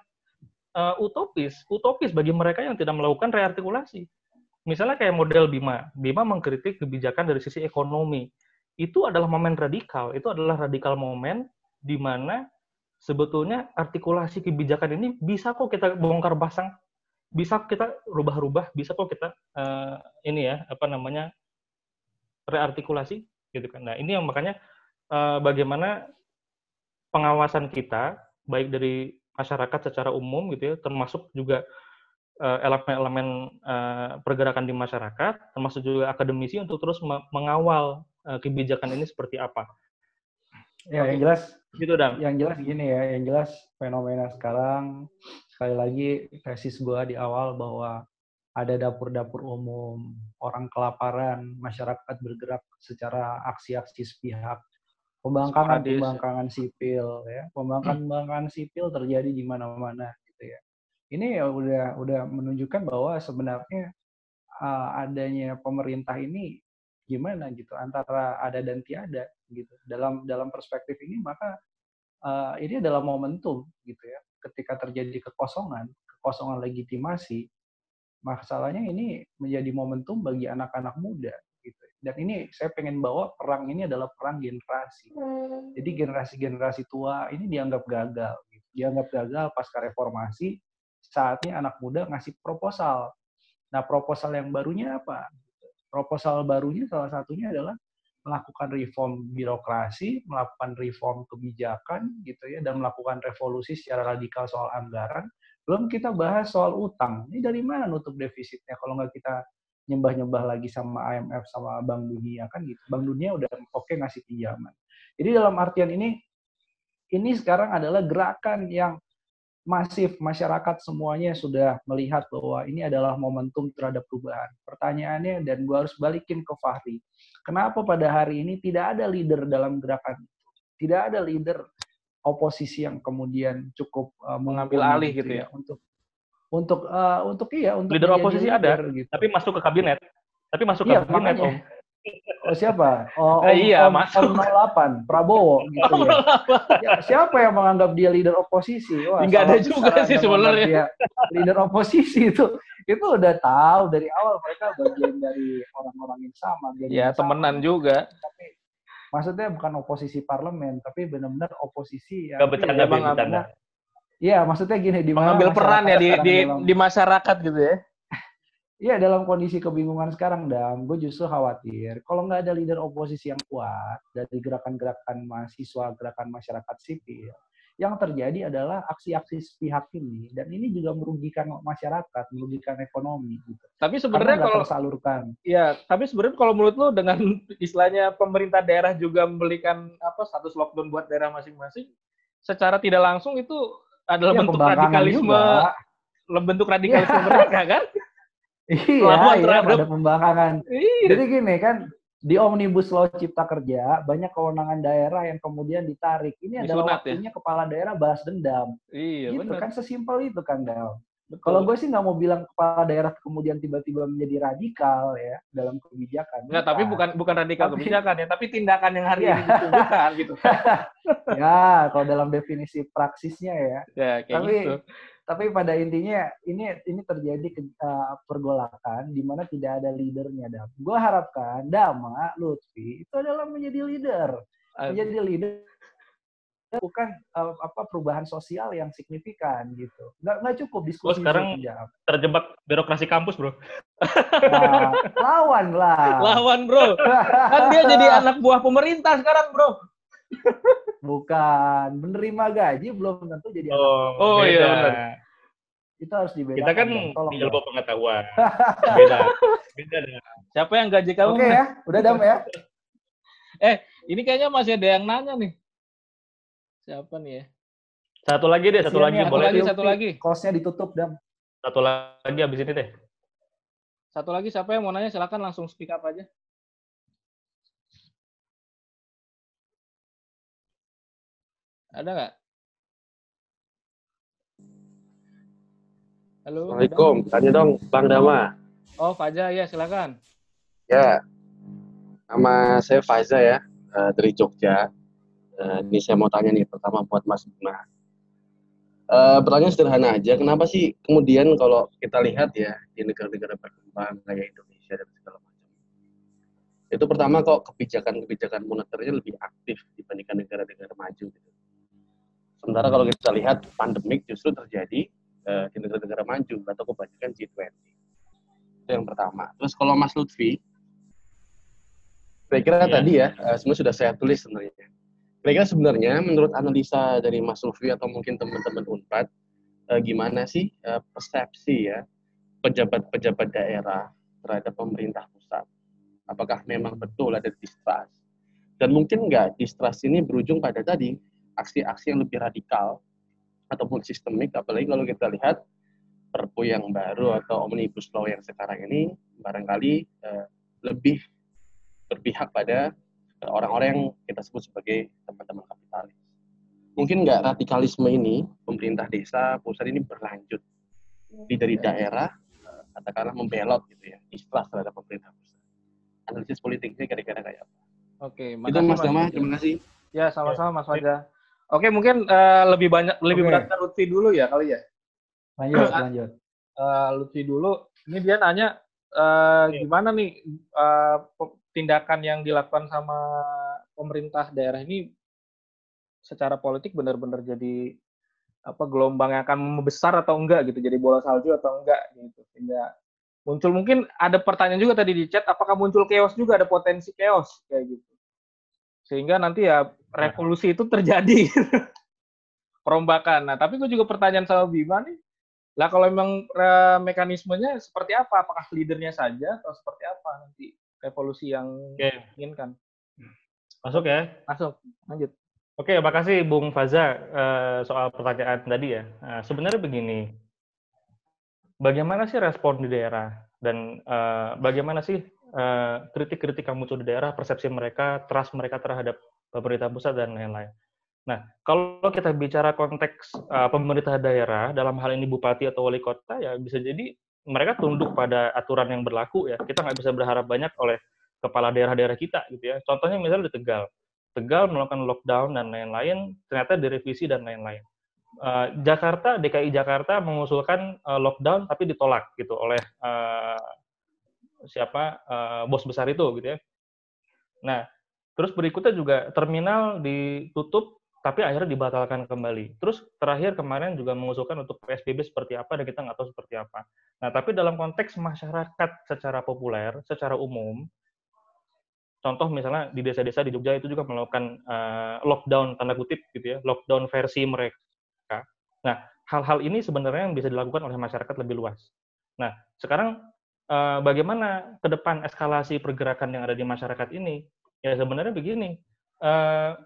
Uh, utopis, utopis bagi mereka yang tidak melakukan reartikulasi. Misalnya kayak model Bima, Bima mengkritik kebijakan dari sisi ekonomi. Itu adalah momen radikal, itu adalah radikal momen di mana sebetulnya artikulasi kebijakan ini bisa kok kita bongkar pasang, bisa kita rubah-rubah, bisa kok kita uh, ini ya, apa namanya, reartikulasi gitu kan. Nah, ini yang makanya uh, bagaimana pengawasan kita baik dari masyarakat secara umum gitu ya, termasuk juga uh, elemen-elemen uh, pergerakan di masyarakat, termasuk juga akademisi untuk terus me- mengawal uh, kebijakan ini seperti apa. Ya, yang jelas gitu, Dan. Yang jelas gini ya, yang jelas fenomena sekarang sekali lagi tesis gua di awal bahwa ada dapur-dapur umum, orang kelaparan, masyarakat bergerak secara aksi-aksi sepihak. Pembangkangan, pembangkangan sipil, ya, pembangkangan sipil terjadi di mana-mana, gitu ya. Ini ya udah, udah menunjukkan bahwa sebenarnya uh, adanya pemerintah ini gimana gitu, antara ada dan tiada, gitu. Dalam dalam perspektif ini maka uh, ini adalah momentum, gitu ya. Ketika terjadi kekosongan, kekosongan legitimasi, masalahnya ini menjadi momentum bagi anak-anak muda. Dan ini saya pengen bawa perang ini adalah perang generasi. Jadi generasi-generasi tua ini dianggap gagal. Gitu. Dianggap gagal pasca reformasi, saatnya anak muda ngasih proposal. Nah proposal yang barunya apa? Proposal barunya salah satunya adalah melakukan reform birokrasi, melakukan reform kebijakan, gitu ya, dan melakukan revolusi secara radikal soal anggaran. Belum kita bahas soal utang. Ini dari mana nutup defisitnya kalau nggak kita nyembah-nyembah lagi sama I M F, sama Bank Dunia, kan gitu. Bank Dunia udah oke ngasih pinjaman. Jadi dalam artian ini, ini sekarang adalah gerakan yang masif, masyarakat semuanya sudah melihat bahwa ini adalah momentum terhadap perubahan. Pertanyaannya, dan gua harus balikin ke Fahri, kenapa pada hari ini tidak ada leader dalam gerakan itu? Tidak ada leader oposisi yang kemudian cukup uh, mengambil alih gitu ya, ya untuk untuk uh, untuk iya untuk leader oposisi leader, ada, gitu. Tapi masuk ke kabinet, tapi masuk ke iya, kabinet om. Oh, siapa? Oh, om, iya, om, om nol delapan, Prabowo gitu ya. Ya. Siapa yang menganggap dia leader oposisi? Wah, enggak ada juga sih sebenarnya. Leader oposisi itu itu udah tahu dari awal mereka bagian dari orang-orang yang sama. Ya, temenan sama juga. Tapi maksudnya bukan oposisi parlemen, tapi benar-benar oposisi yang bercanda banget. Iya, maksudnya gini, di mengambil peran ya di di, dalam, di masyarakat gitu ya. Iya, dalam kondisi kebingungan sekarang, Dam, gue justru khawatir kalau nggak ada leader oposisi yang kuat dari gerakan-gerakan mahasiswa, gerakan masyarakat sipil, yang terjadi adalah aksi-aksi sepihak ini, dan ini juga merugikan masyarakat, merugikan ekonomi. Gitu. Tapi sebenarnya kalau tersalurkan, ya, tapi sebenarnya kalau menurut lo dengan istilahnya pemerintah daerah juga memberikan apa status lockdown buat daerah masing-masing, secara tidak langsung itu adalah ya, bentuk radikalisme, juga. bentuk radikalisme ya. mereka kan? Iya, iya ada pembangkangan. Iya. Jadi gini kan, di Omnibus Law Cipta Kerja, banyak kewenangan daerah yang kemudian ditarik. Ini adalah waktunya ya? Kepala daerah balas dendam. Iya, gitu bener. Kan, sesimpel itu kan, Dal. Kalau gue sih nggak mau bilang kepala daerah kemudian tiba-tiba menjadi radikal ya, dalam kebijakan. Nggak, tapi bukan bukan radikal tapi, kebijakan ya, tapi tindakan yang hari iya. ini dilakukan gitu. Ya, kalau dalam definisi praksisnya ya. Ya, kayak tapi, gitu. Tapi pada intinya ini ini terjadi ke, uh, pergolakan di mana tidak ada leadernya, Dam. Gue harapkan Dama Lutfi itu adalah menjadi leader, uh, menjadi leader bukan uh, apa perubahan sosial yang signifikan gitu. Nggak nggak cukup diskusi. Oh, sekarang sejam. Terjebak birokrasi kampus, bro. Nah, lawan lah. Lawan, bro. Kan dia jadi anak buah pemerintah sekarang, bro. Bukan menerima gaji belum tentu jadi anak. Oh, oh iya benar. Itu harus dibedakan. Kita kan di ilmu pengetahuan. Beda. Beda dengan siapa yang gaji kamu? Oke okay, ya, udah Dam ya. Eh, ini kayaknya masih ada yang nanya nih. Siapa nih ya? Satu lagi deh, satu lagi boleh. Satu lagi, satu lagi. Kosnya ditutup, Dam. Satu lagi habis ini deh. Satu lagi siapa yang mau nanya silakan langsung speak up aja. Ada nggak? Halo. Assalamualaikum. Dam. Tanya dong, Bang Dama. Oh, Faza, ya silakan. Ya, nama saya Faza ya uh, dari Jogja. Uh, ini saya mau tanya nih, pertama buat Mas Bima. Uh, pertanyaan sederhana aja. Kenapa sih kemudian kalau kita lihat ya di negara-negara berkembang kayak Indonesia dan segala macam, itu pertama kok kebijakan-kebijakan moneternya lebih aktif dibandingkan negara-negara maju gitu. Sementara kalau kita lihat pandemik justru terjadi uh, di negara-negara maju atau kebanyakan G dua puluh. Itu yang pertama. Terus kalau Mas Lutfi, kira-kira yeah. tadi ya, uh, semua sudah saya tulis sebenarnya. Kira-kira sebenarnya menurut analisa dari Mas Lutfi atau mungkin teman-teman UNPAD, uh, gimana sih uh, persepsi ya pejabat-pejabat daerah terhadap pemerintah pusat? Apakah memang betul ada distrust? Dan mungkin nggak distrust ini berujung pada tadi, aksi-aksi yang lebih radikal ataupun sistemik, apalagi kalau kita lihat Perpu yang baru atau Omnibus Law yang sekarang ini barangkali eh, lebih berpihak pada orang-orang yang kita sebut sebagai teman-teman kapitalis. Mungkin nggak radikalisme ini, pemerintah desa, pusat ini berlanjut di dari daerah, katakanlah membelot gitu ya, distrust terhadap pemerintah pusat. Analisis politiknya kira-kira kayak apa? Oke, itu Mas Dama, terima kasih. Ya, sama-sama Mas Faza. Oke, mungkin uh, lebih banyak lebih okay. beratkan Lutfi dulu ya kali ya. Lanjut, lanjut. Uh, Lutfi dulu. Ini dia nanya uh, yeah. gimana nih uh, tindakan yang dilakukan sama pemerintah daerah ini secara politik benar-benar jadi apa gelombang yang akan membesar atau enggak gitu, jadi bola salju atau enggak gitu. Tidak muncul, mungkin ada pertanyaan juga tadi di chat, apakah muncul chaos juga, ada potensi chaos kayak gitu. Sehingga nanti ya revolusi itu terjadi. Perombakan. Nah, tapi gue juga pertanyaan sama Bima nih. Lah kalau memang uh, mekanismenya seperti apa? Apakah leadernya saja atau seperti apa nanti revolusi yang diinginkan? Masuk ya? Masuk. Lanjut. Oke, makasih Bung Faza uh, soal pertanyaan tadi ya. Uh, sebenarnya begini, bagaimana sih respon di daerah dan uh, bagaimana sih uh, kritik-kritik yang muncul di daerah, persepsi mereka, trust mereka terhadap pemerintah pusat dan lain-lain. Nah, kalau kita bicara konteks uh, pemerintah daerah, dalam hal ini bupati atau wali kota, ya bisa jadi mereka tunduk pada aturan yang berlaku ya. Kita nggak bisa berharap banyak oleh kepala daerah-daerah kita gitu ya. Contohnya misalnya di Tegal. Tegal melakukan lockdown dan lain-lain, ternyata direvisi dan lain-lain. Uh, Jakarta, D K I Jakarta mengusulkan uh, lockdown tapi ditolak gitu oleh uh, siapa uh, bos besar itu gitu ya. Nah, terus berikutnya juga terminal ditutup tapi akhirnya dibatalkan kembali. Terus terakhir kemarin juga mengusulkan untuk P S B B seperti apa dan kita nggak tahu seperti apa. Nah, tapi dalam konteks masyarakat secara populer, secara umum. Contoh misalnya di desa-desa di Jogja itu juga melakukan uh, lockdown, tanda kutip gitu ya, lockdown versi mereka. Nah, hal-hal ini sebenarnya yang bisa dilakukan oleh masyarakat lebih luas. Nah, sekarang uh, bagaimana ke depan eskalasi pergerakan yang ada di masyarakat ini? Ya sebenarnya begini, uh,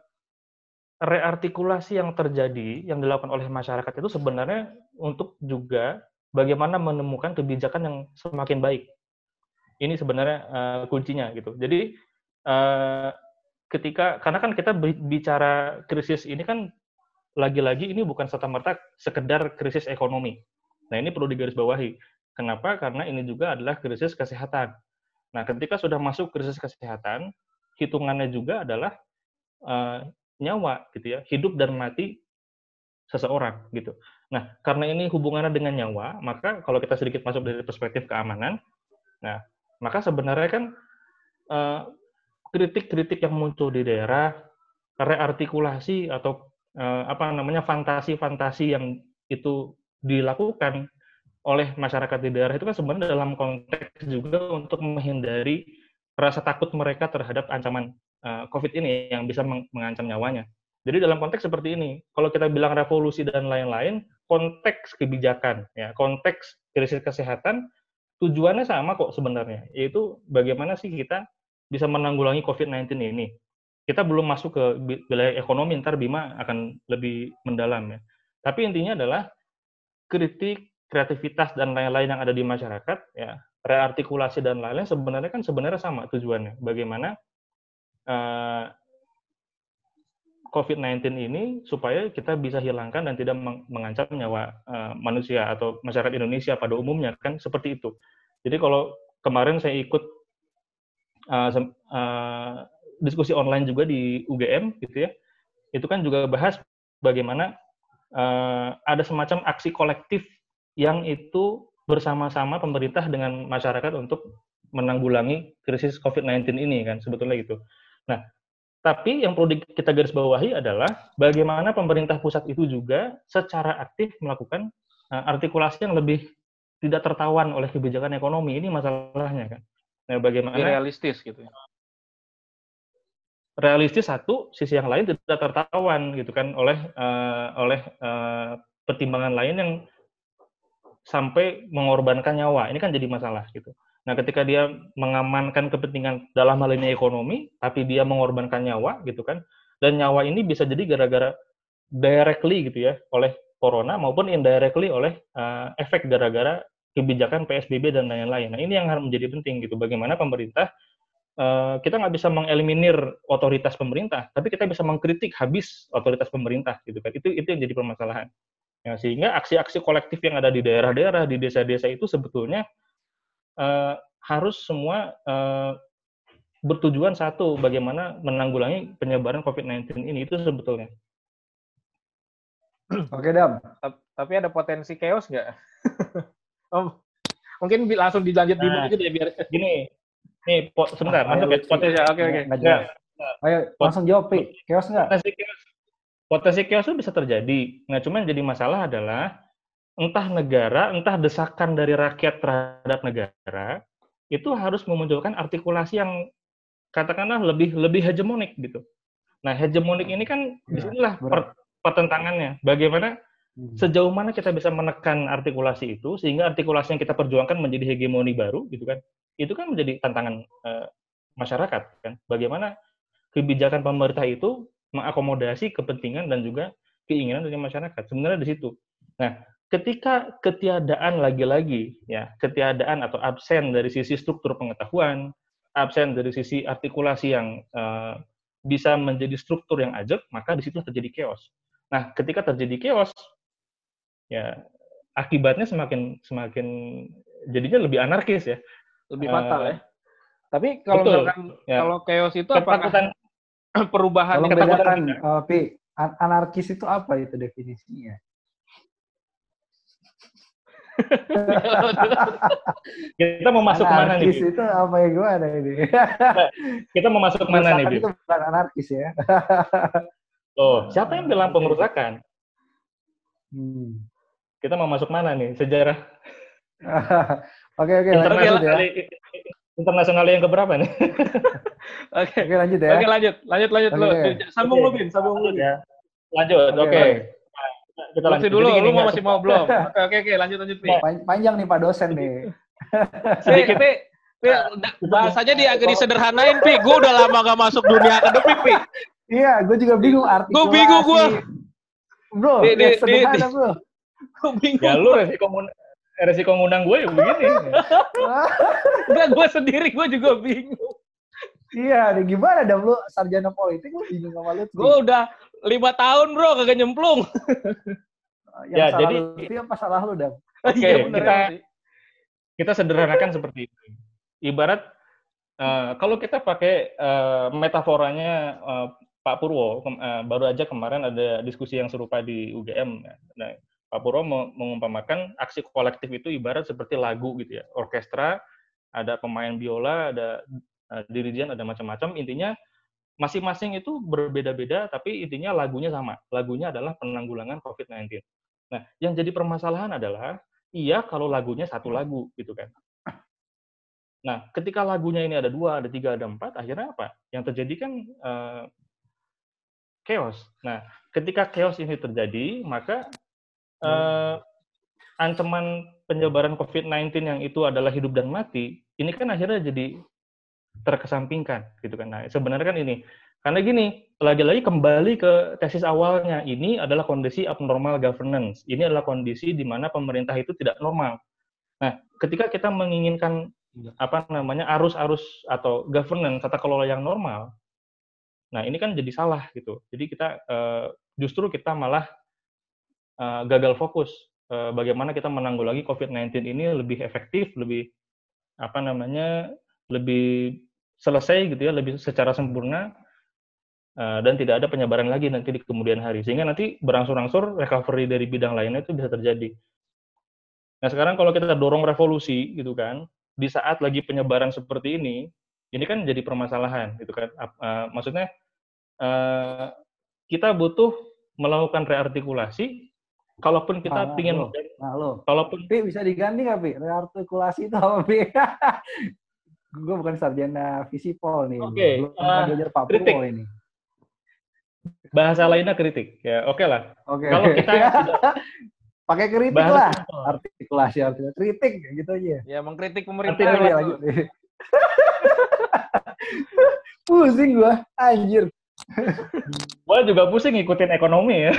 reartikulasi yang terjadi, yang dilakukan oleh masyarakat itu sebenarnya untuk juga bagaimana menemukan kebijakan yang semakin baik. Ini sebenarnya uh, kuncinya gitu. Jadi, Uh, ketika karena kan kita bicara krisis ini kan lagi-lagi ini bukan serta-merta sekedar krisis ekonomi. Nah, ini perlu digarisbawahi. Kenapa? Karena ini juga adalah krisis kesehatan. Nah, ketika sudah masuk krisis kesehatan, hitungannya juga adalah uh, nyawa gitu ya, hidup dan mati seseorang gitu. Nah, karena ini hubungannya dengan nyawa, maka kalau kita sedikit masuk dari perspektif keamanan, nah, maka sebenarnya kan uh, kritik-kritik yang muncul di daerah, reartikulasi atau eh, apa namanya fantasi-fantasi yang itu dilakukan oleh masyarakat di daerah itu kan sebenarnya dalam konteks juga untuk menghindari rasa takut mereka terhadap ancaman eh, COVID ini yang bisa mengancam nyawanya. Jadi dalam konteks seperti ini, kalau kita bilang revolusi dan lain-lain, konteks kebijakan, ya, konteks krisis kesehatan, tujuannya sama kok sebenarnya, yaitu bagaimana sih kita bisa menanggulangi COVID sembilan belas ini. Kita belum masuk ke wilayah ekonomi, ntar Bima akan lebih mendalam ya. Tapi intinya adalah kritik, kreativitas, dan lain-lain yang ada di masyarakat, ya, reartikulasi dan lain-lain sebenarnya kan sebenarnya sama tujuannya. Bagaimana uh, COVID sembilan belas ini supaya kita bisa hilangkan dan tidak mengancam nyawa uh, manusia atau masyarakat Indonesia pada umumnya, kan seperti itu. Jadi kalau kemarin saya ikut Uh, uh, diskusi online juga di U G M gitu ya, itu kan juga bahas bagaimana uh, ada semacam aksi kolektif yang itu bersama-sama pemerintah dengan masyarakat untuk menanggulangi krisis COVID sembilan belas ini kan sebetulnya gitu. Nah, tapi yang perlu kita garis bawahi adalah bagaimana pemerintah pusat itu juga secara aktif melakukan uh, artikulasi yang lebih tidak tertawan oleh kebijakan ekonomi ini masalahnya kan. Nah, bagaimana realistis gitu ya. Realistis satu, sisi yang lain tidak tertawan gitu kan oleh uh, oleh uh, pertimbangan lain yang sampai mengorbankan nyawa. Ini kan jadi masalah gitu. Nah, ketika dia mengamankan kepentingan dalam hal ini ekonomi, tapi dia mengorbankan nyawa gitu kan. Dan nyawa ini bisa jadi gara-gara directly gitu ya oleh corona maupun indirectly oleh uh, efek gara-gara kebijakan P S B B dan lain-lain. Nah, ini yang harus menjadi penting gitu. Bagaimana pemerintah, uh, kita nggak bisa mengeliminir otoritas pemerintah, tapi kita bisa mengkritik habis otoritas pemerintah gitu kan. Itu itu yang jadi permasalahan. Ya, sehingga aksi-aksi kolektif yang ada di daerah-daerah, di desa-desa itu sebetulnya uh, harus semua uh, bertujuan satu, bagaimana menanggulangi penyebaran COVID sembilan belas ini, itu sebetulnya. Oke, Dam. Tapi ada potensi chaos nggak? Oh, mungkin langsung dilanjut dulu nah, aja deh biar gini. Nih, po, sebentar, ah, masuk ya potensi. Oke, oke. Ayo, langsung jawab, Pi. Chaos nggak? Potensi chaos. Potensi chaos itu bisa terjadi. Nah, cuman jadi masalah adalah entah negara, entah desakan dari rakyat terhadap negara itu harus memunculkan artikulasi yang katakanlah lebih lebih hegemonik gitu. Nah, hegemonik ini kan disinilah per, pertentangannya. Bagaimana sejauh mana kita bisa menekan artikulasi itu sehingga artikulasi yang kita perjuangkan menjadi hegemoni baru gitu kan. Itu kan menjadi tantangan e, masyarakat kan. Bagaimana kebijakan pemerintah itu mengakomodasi kepentingan dan juga keinginan dari masyarakat. Sebenarnya di situ. Nah, ketika ketiadaan lagi-lagi, ya ketiadaan atau absen dari sisi struktur pengetahuan, absen dari sisi artikulasi yang eh, bisa menjadi struktur yang ajak, maka di situ terjadi chaos. Nah, ketika terjadi chaos, ya akibatnya semakin semakin jadinya lebih anarkis ya, lebih fatal uh, ya. Tapi kalau betul, misalkan ya. Kalau chaos itu ketakutan, apakah perubahan yang ketakutan? Uh, Pi, anarkis itu apa itu definisinya? Kita mau masuk anarkis mana nih? Anarkis itu apa ya gue ada ini? Kita mau masuk mana nih? Itu bukan anarkis ya. Oh, siapa yang bilang pengerusakan? Hmm. Kita mau masuk mana nih? Sejarah. Oke oke. Internasional ya. Internasional yang keberapa nih? Oke oke lanjut ya. Oke lanjut lanjut lanjut okay, lo. Sambung okay. lo Bin, sambung lo ya. Lanjut. Oke. Okay. Okay. Kita lanjut dulu, jadi lu mau masih mau belum? Oke oke oke, lanjut lanjut nih. Panjang nih Pak dosen nih. Sedikit nih. Bahasanya diagak disederhanain Pi. Gue udah lama gak masuk dunia akademik Pi. Iya, gue juga bingung artikulasi. Gue bingung gue. Bro, di, di, sederhana di, bro. Gue bingung. Ya lu resiko resiko ngundang gue ya begini. Udah gue sendiri gue juga bingung. Iya, nih gimana dah lu sarjana politik lu bingung sama lu. Gue udah lima tahun bro kagak nyemplung. Yang ya salah jadi itu yang salah lu Dam. Oke, okay, ya, kita ya. Kita sederhanakan seperti itu. Ibarat uh, kalau kita pakai uh, metaforanya uh, Pak Purwo uh, baru aja kemarin ada diskusi yang serupa di U G M. Nah, Pak Purwo mengumpamakan aksi kolektif itu ibarat seperti lagu gitu ya. Orkestra, ada pemain biola, ada uh, dirijen, ada macam-macam, intinya masing-masing itu berbeda-beda, tapi intinya lagunya sama. Lagunya adalah penanggulangan covid sembilan belas. Nah, yang jadi permasalahan adalah, iya kalau lagunya satu lagu, gitu kan. Nah, ketika lagunya ini ada dua, ada tiga, ada empat, akhirnya apa? Yang terjadi kan uh, chaos. Nah, ketika chaos ini terjadi, maka uh, ancaman penyebaran covid sembilan belas yang itu adalah hidup dan mati, ini kan akhirnya jadi terkesampingkan gitu kan. Nah, sebenarnya kan ini karena gini, lagi-lagi kembali ke tesis awalnya, ini adalah kondisi abnormal governance. Ini adalah kondisi di mana pemerintah itu tidak normal. Nah, ketika kita menginginkan apa namanya arus-arus atau governance tata kelola yang normal, nah ini kan jadi salah gitu. Jadi kita uh, justru kita malah uh, gagal fokus uh, bagaimana kita menanggulangi covid sembilan belas ini lebih efektif, lebih apa namanya lebih selesai gitu ya, lebih secara sempurna uh, dan tidak ada penyebaran lagi nanti di kemudian hari. Sehingga nanti berangsur-angsur recovery dari bidang lainnya itu bisa terjadi. Nah sekarang kalau kita dorong revolusi gitu kan, di saat lagi penyebaran seperti ini, ini kan jadi permasalahan gitu kan. Uh, maksudnya uh, kita butuh melakukan reartikulasi, kalaupun kita pingin, nah, kalaupun Pi, bisa diganti nggak Pi? Reartikulasi itu apa Pi? Gue bukan sarjana Visipol nih. Oke. Okay. Uh, kritik. Ini. Bahasa lainnya kritik. Ya, oke okay lah. Oke. Okay. Kalau kita pakai kritik bahasa lah. Kritik. Artikulasi, artikulasi, kritik gitu aja. Ya, mengkritik pemerintah. Ya, lanjut. Pusing gue, anjir. Gue juga pusing ngikutin ekonomi ya.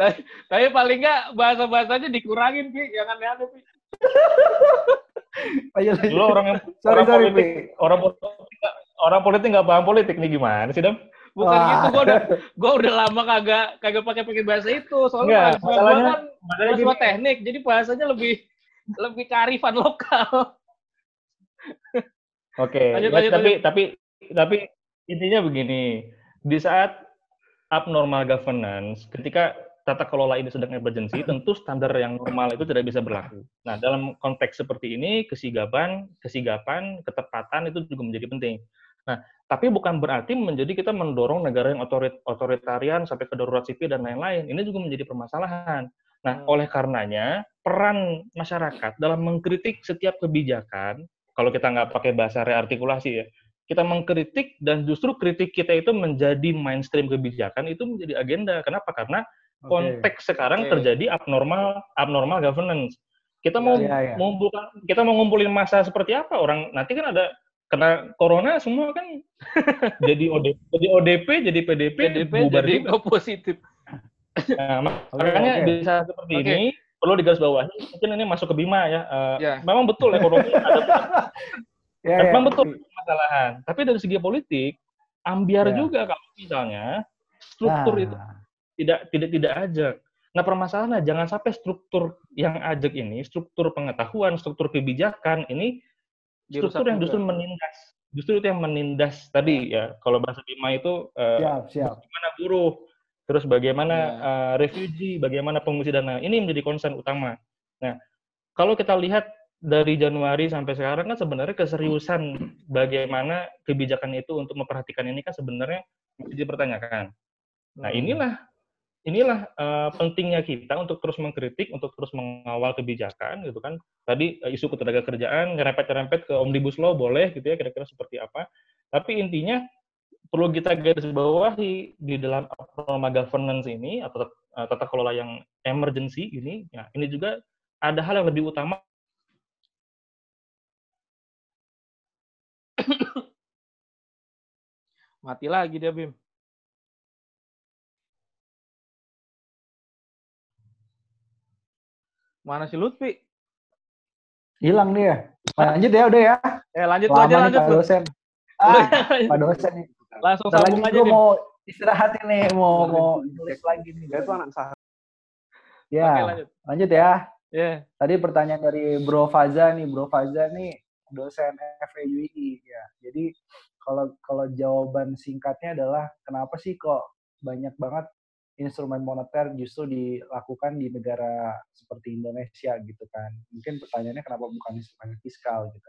tapi, tapi paling nggak bahasa-bahasanya dikurangin sih, yang aneh-aneh sih. Dulu orang yang sorry, orang, sorry, politik, orang politik orang politik nggak paham politik nih gimana sih Dam? Bukan Wah. gitu, gue udah gue udah lama kagak kagak pakai pakai bahasa itu soalnya gue kan bahasa teknik jadi bahasanya lebih lebih kearifan lokal. Oke, okay. ya, tapi lanjut. tapi tapi intinya begini, di saat abnormal governance, ketika tata kelola ini sedang emergency, tentu standar yang normal itu tidak bisa berlaku. Nah, dalam konteks seperti ini, kesigapan, kesigapan, ketepatan itu juga menjadi penting. Nah, tapi bukan berarti menjadi kita mendorong negara yang otorit- otoritarian sampai ke darurat sipil dan lain-lain. Ini juga menjadi permasalahan. Nah, oleh karenanya, peran masyarakat dalam mengkritik setiap kebijakan, kalau kita nggak pakai bahasa reartikulasi ya, kita mengkritik dan justru kritik kita itu menjadi mainstream kebijakan, itu menjadi agenda. Kenapa? Karena konteks okay. sekarang okay. terjadi abnormal abnormal governance. Kita ya, mau ya, ya. Mau buka, kita mau ngumpulin massa seperti apa orang? Nanti kan ada kena corona semua kan jadi O D P, jadi O D P, jadi P D P, P D P jadi no positif. Nah, makanya okay. bisa seperti okay. ini perlu digarisbawahi. Mungkin ini masuk ke Bima ya. Uh, yeah. Memang betul ya corona ada. yeah, memang yeah. betul permasalahan. Tapi dari segi politik ambiar yeah. juga kalau misalnya struktur nah. itu tidak tidak tidak ajak. Nah, permasalahannya jangan sampai struktur yang ajak ini, struktur pengetahuan, struktur kebijakan ini struktur yang juga. justru menindas. Justru itu yang menindas tadi ya. Kalau bahasa Bima itu uh, siap, siap. Bagaimana buruh, terus bagaimana ya. uh, refugee, bagaimana pengungsi dan lain-lain. Ini menjadi concern utama. Nah, kalau kita lihat dari Januari sampai sekarang kan sebenarnya keseriusan bagaimana kebijakan itu untuk memperhatikan ini kan sebenarnya masih dipertanyakan. Nah, inilah inilah uh, pentingnya kita untuk terus mengkritik, untuk terus mengawal kebijakan, gitu kan. Tadi uh, isu ketenagakerjaan, ngerempet-ngerempet ke Omnibus Law boleh, gitu ya, kira-kira seperti apa. Tapi intinya perlu kita garis bawahi di dalam norma governance ini atau uh, tata kelola yang emergency ini. Nah, ini juga ada hal yang lebih utama. Mati lagi dia, Bim. Mana si Lutfi? Hilang dia. Lanjut ya, udah ya. Eh, lanjut Lama aja, lanjut. Pak dosen. Ah, Pak dosen nih. Langsung sambung aja. Gue mau istirahat ini, mau mau nulis lagi nih. Dia itu anak saham. Ya, oke, lanjut. lanjut ya. Yeah. Tadi pertanyaan dari Bro Faza nih. Bro Faza nih dosen F E U I. Ya. Jadi kalau kalau jawaban singkatnya adalah kenapa sih kok banyak banget instrumen moneter justru dilakukan di negara seperti Indonesia gitu kan. Mungkin pertanyaannya kenapa bukan instrumen fiskal gitu.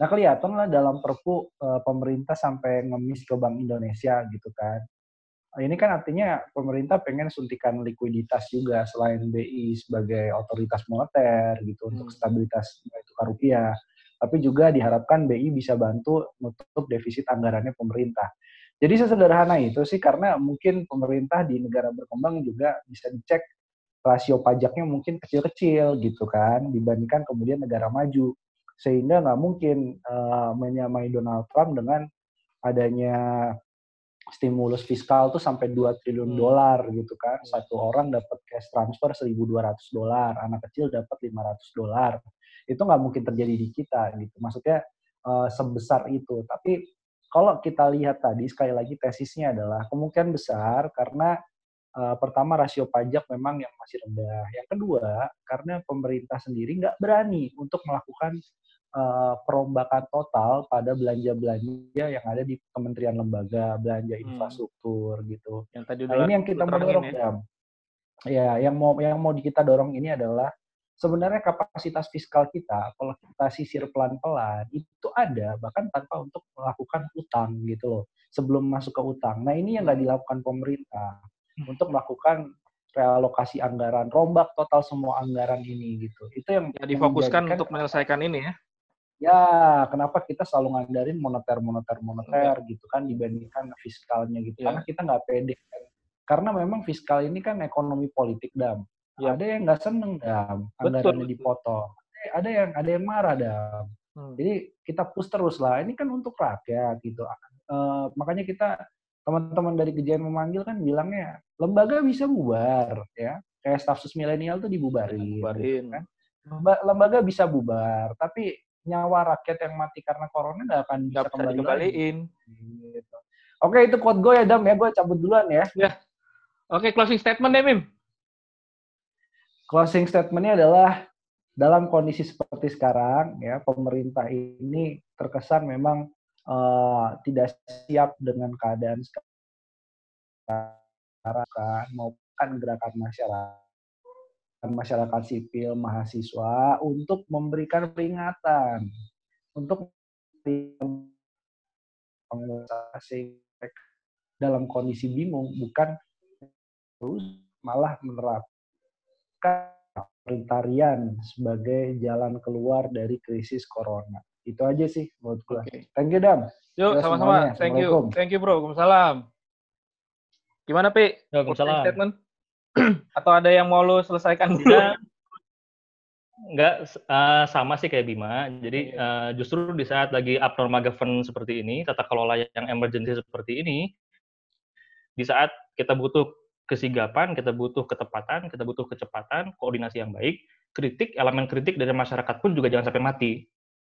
Nah, kelihatan lah dalam Perpu pemerintah sampai ngemis ke Bank Indonesia gitu kan. Ini kan artinya pemerintah pengen suntikan likuiditas juga selain B I sebagai otoritas moneter gitu hmm. untuk stabilitas nilai tukar rupiah. Tapi juga diharapkan B I bisa bantu menutup defisit anggarannya pemerintah. Jadi sesederhana itu sih, karena mungkin pemerintah di negara berkembang juga bisa dicek rasio pajaknya mungkin kecil-kecil gitu kan, dibandingkan kemudian negara maju. Sehingga nggak mungkin uh, menyamai Donald Trump dengan adanya stimulus fiskal tuh sampai dua triliun dolar gitu kan. Satu orang dapat cash transfer seribu dua ratus dolar, anak kecil dapat lima ratus dolar. Itu nggak mungkin terjadi di kita gitu. Maksudnya uh, sebesar itu, tapi kalau kita lihat tadi, sekali lagi tesisnya adalah kemungkinan besar karena uh, pertama rasio pajak memang yang masih rendah. Yang kedua, karena pemerintah sendiri nggak berani untuk melakukan uh, perombakan total pada belanja-belanja yang ada di kementerian lembaga, belanja infrastruktur hmm. gitu. Yang tadi nah, ini yang kita mau dorong ya. ya. Yang mau yang mau kita dorong ini adalah sebenarnya kapasitas fiskal kita, kalau kita sisir pelan-pelan, itu ada bahkan tanpa untuk melakukan utang gitu loh, sebelum masuk ke utang. Nah, ini yang nggak dilakukan pemerintah untuk melakukan realokasi anggaran, rombak total semua anggaran ini gitu. Itu yang ya, difokuskan yang untuk menyelesaikan ini ya? Ya, kenapa kita selalu ngandarin moneter, moneter, moneter ya. gitu kan, dibandingkan fiskalnya gitu. Ya. Karena kita nggak pede. Karena memang fiskal ini kan ekonomi politik, Dam. Ya. Ada yang nggak seneng, Dam. Anggarannya dipotong. Ada yang ada yang marah, Dam. Hmm. Jadi kita push terus lah. Ini kan untuk rakyat gitu. Uh, makanya kita teman-teman dari Kejain memanggil kan bilangnya lembaga bisa bubar, ya. Kayak stafsus milenial tuh dibubarin. Bubarin. Kan? Lembaga bisa bubar, tapi nyawa rakyat yang mati karena corona nggak akan bisa kembali dikembaliin. Gitu. Oke, itu quote gue ya, Dam. Ya, gue cabut duluan ya. Ya. Oke, closing statement deh, Mim. Closing statement-nya adalah dalam kondisi seperti sekarang, ya pemerintah ini terkesan memang uh, tidak siap dengan keadaan sekarang maupun gerakan masyarakat, masyarakat sipil, mahasiswa untuk memberikan peringatan untuk pengusaha dalam kondisi bingung bukan terus malah menerapkan perintarian sebagai jalan keluar dari krisis corona. Itu aja sih menurut gue. Okay. Thank you, Dam. Yuk, sama-sama. Thank you. Thank you, Bro. Waalaikumsalam. Gimana, Pi? Waalaikumsalam. Atau ada yang mau lu selesaikan? Ya. Nggak, uh, sama sih kayak Bima. Jadi uh, justru di saat lagi abnormal governance seperti ini, tata kelola yang emergency seperti ini, di saat kita butuh kesigapan, kita butuh ketepatan, kita butuh kecepatan, koordinasi yang baik, kritik, elemen kritik dari masyarakat pun juga jangan sampai mati.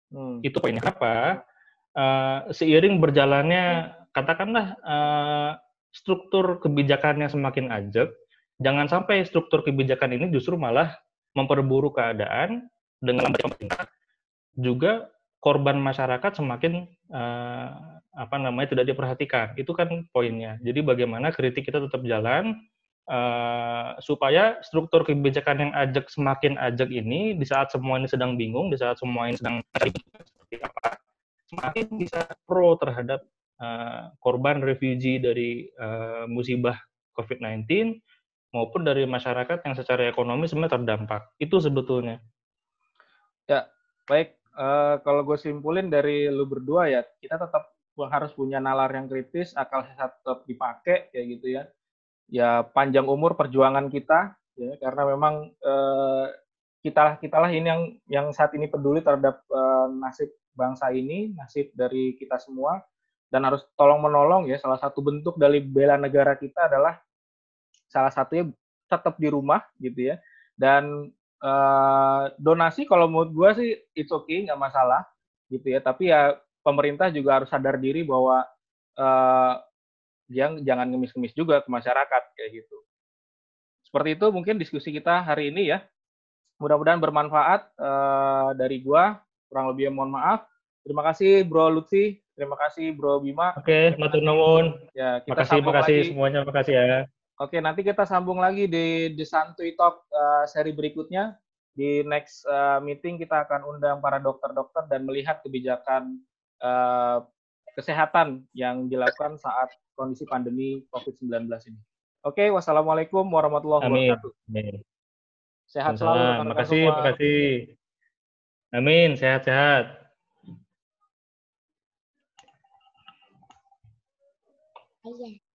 Hmm. Itu poinnya apa? Uh, seiring berjalannya, katakanlah uh, struktur kebijakannya semakin ajak, jangan sampai struktur kebijakan ini justru malah memperburuk keadaan dengan lambatnya pemerintah, juga korban masyarakat semakin eh, apa namanya tidak diperhatikan. Itu kan poinnya. Jadi bagaimana kritik kita tetap jalan eh, supaya struktur kebijakan yang ajak semakin ajak ini, di saat semua ini sedang bingung, di saat semua ini sedang seperti apa, semakin bisa pro terhadap eh, korban refugee dari eh, musibah covid sembilan belas maupun dari masyarakat yang secara ekonomi sebenarnya terdampak. Itu sebetulnya. Ya, baik. Uh, kalau gue simpulin dari lu berdua ya, kita tetap harus punya nalar yang kritis, akal sehat tetap dipakai, kayak gitu ya. Ya, panjang umur perjuangan kita, ya, karena memang uh, kitalah kitalah ini yang yang saat ini peduli terhadap uh, nasib bangsa ini, nasib dari kita semua, dan harus tolong menolong ya. Salah satu bentuk dari bela negara kita adalah salah satunya tetap di rumah gitu ya. Dan eh, donasi kalau menurut gue sih it's okay, nggak masalah gitu ya. Tapi ya pemerintah juga harus sadar diri bahwa eh, yang jangan ngemis-ngemis juga ke masyarakat kayak gitu. Seperti itu mungkin diskusi kita hari ini ya. Mudah-mudahan bermanfaat eh, dari gue. Kurang lebih mohon maaf. Terima kasih Bro Lutfi. Terima kasih Bro Bima. Oke, matur nuwun. Ya, kita makasih, makasih lagi. Semuanya makasih ya. Oke, nanti kita sambung lagi di The Santuy Talk uh, seri berikutnya. Di next uh, meeting kita akan undang para dokter-dokter dan melihat kebijakan uh, kesehatan yang dilakukan saat kondisi pandemi covid sembilan belas ini. Oke, wassalamualaikum warahmatullahi wabarakatuh. Amin. Sehat selalu rekan-rekan. Makasih, semua. Makasih. Amin, sehat-sehat. Oh, yeah.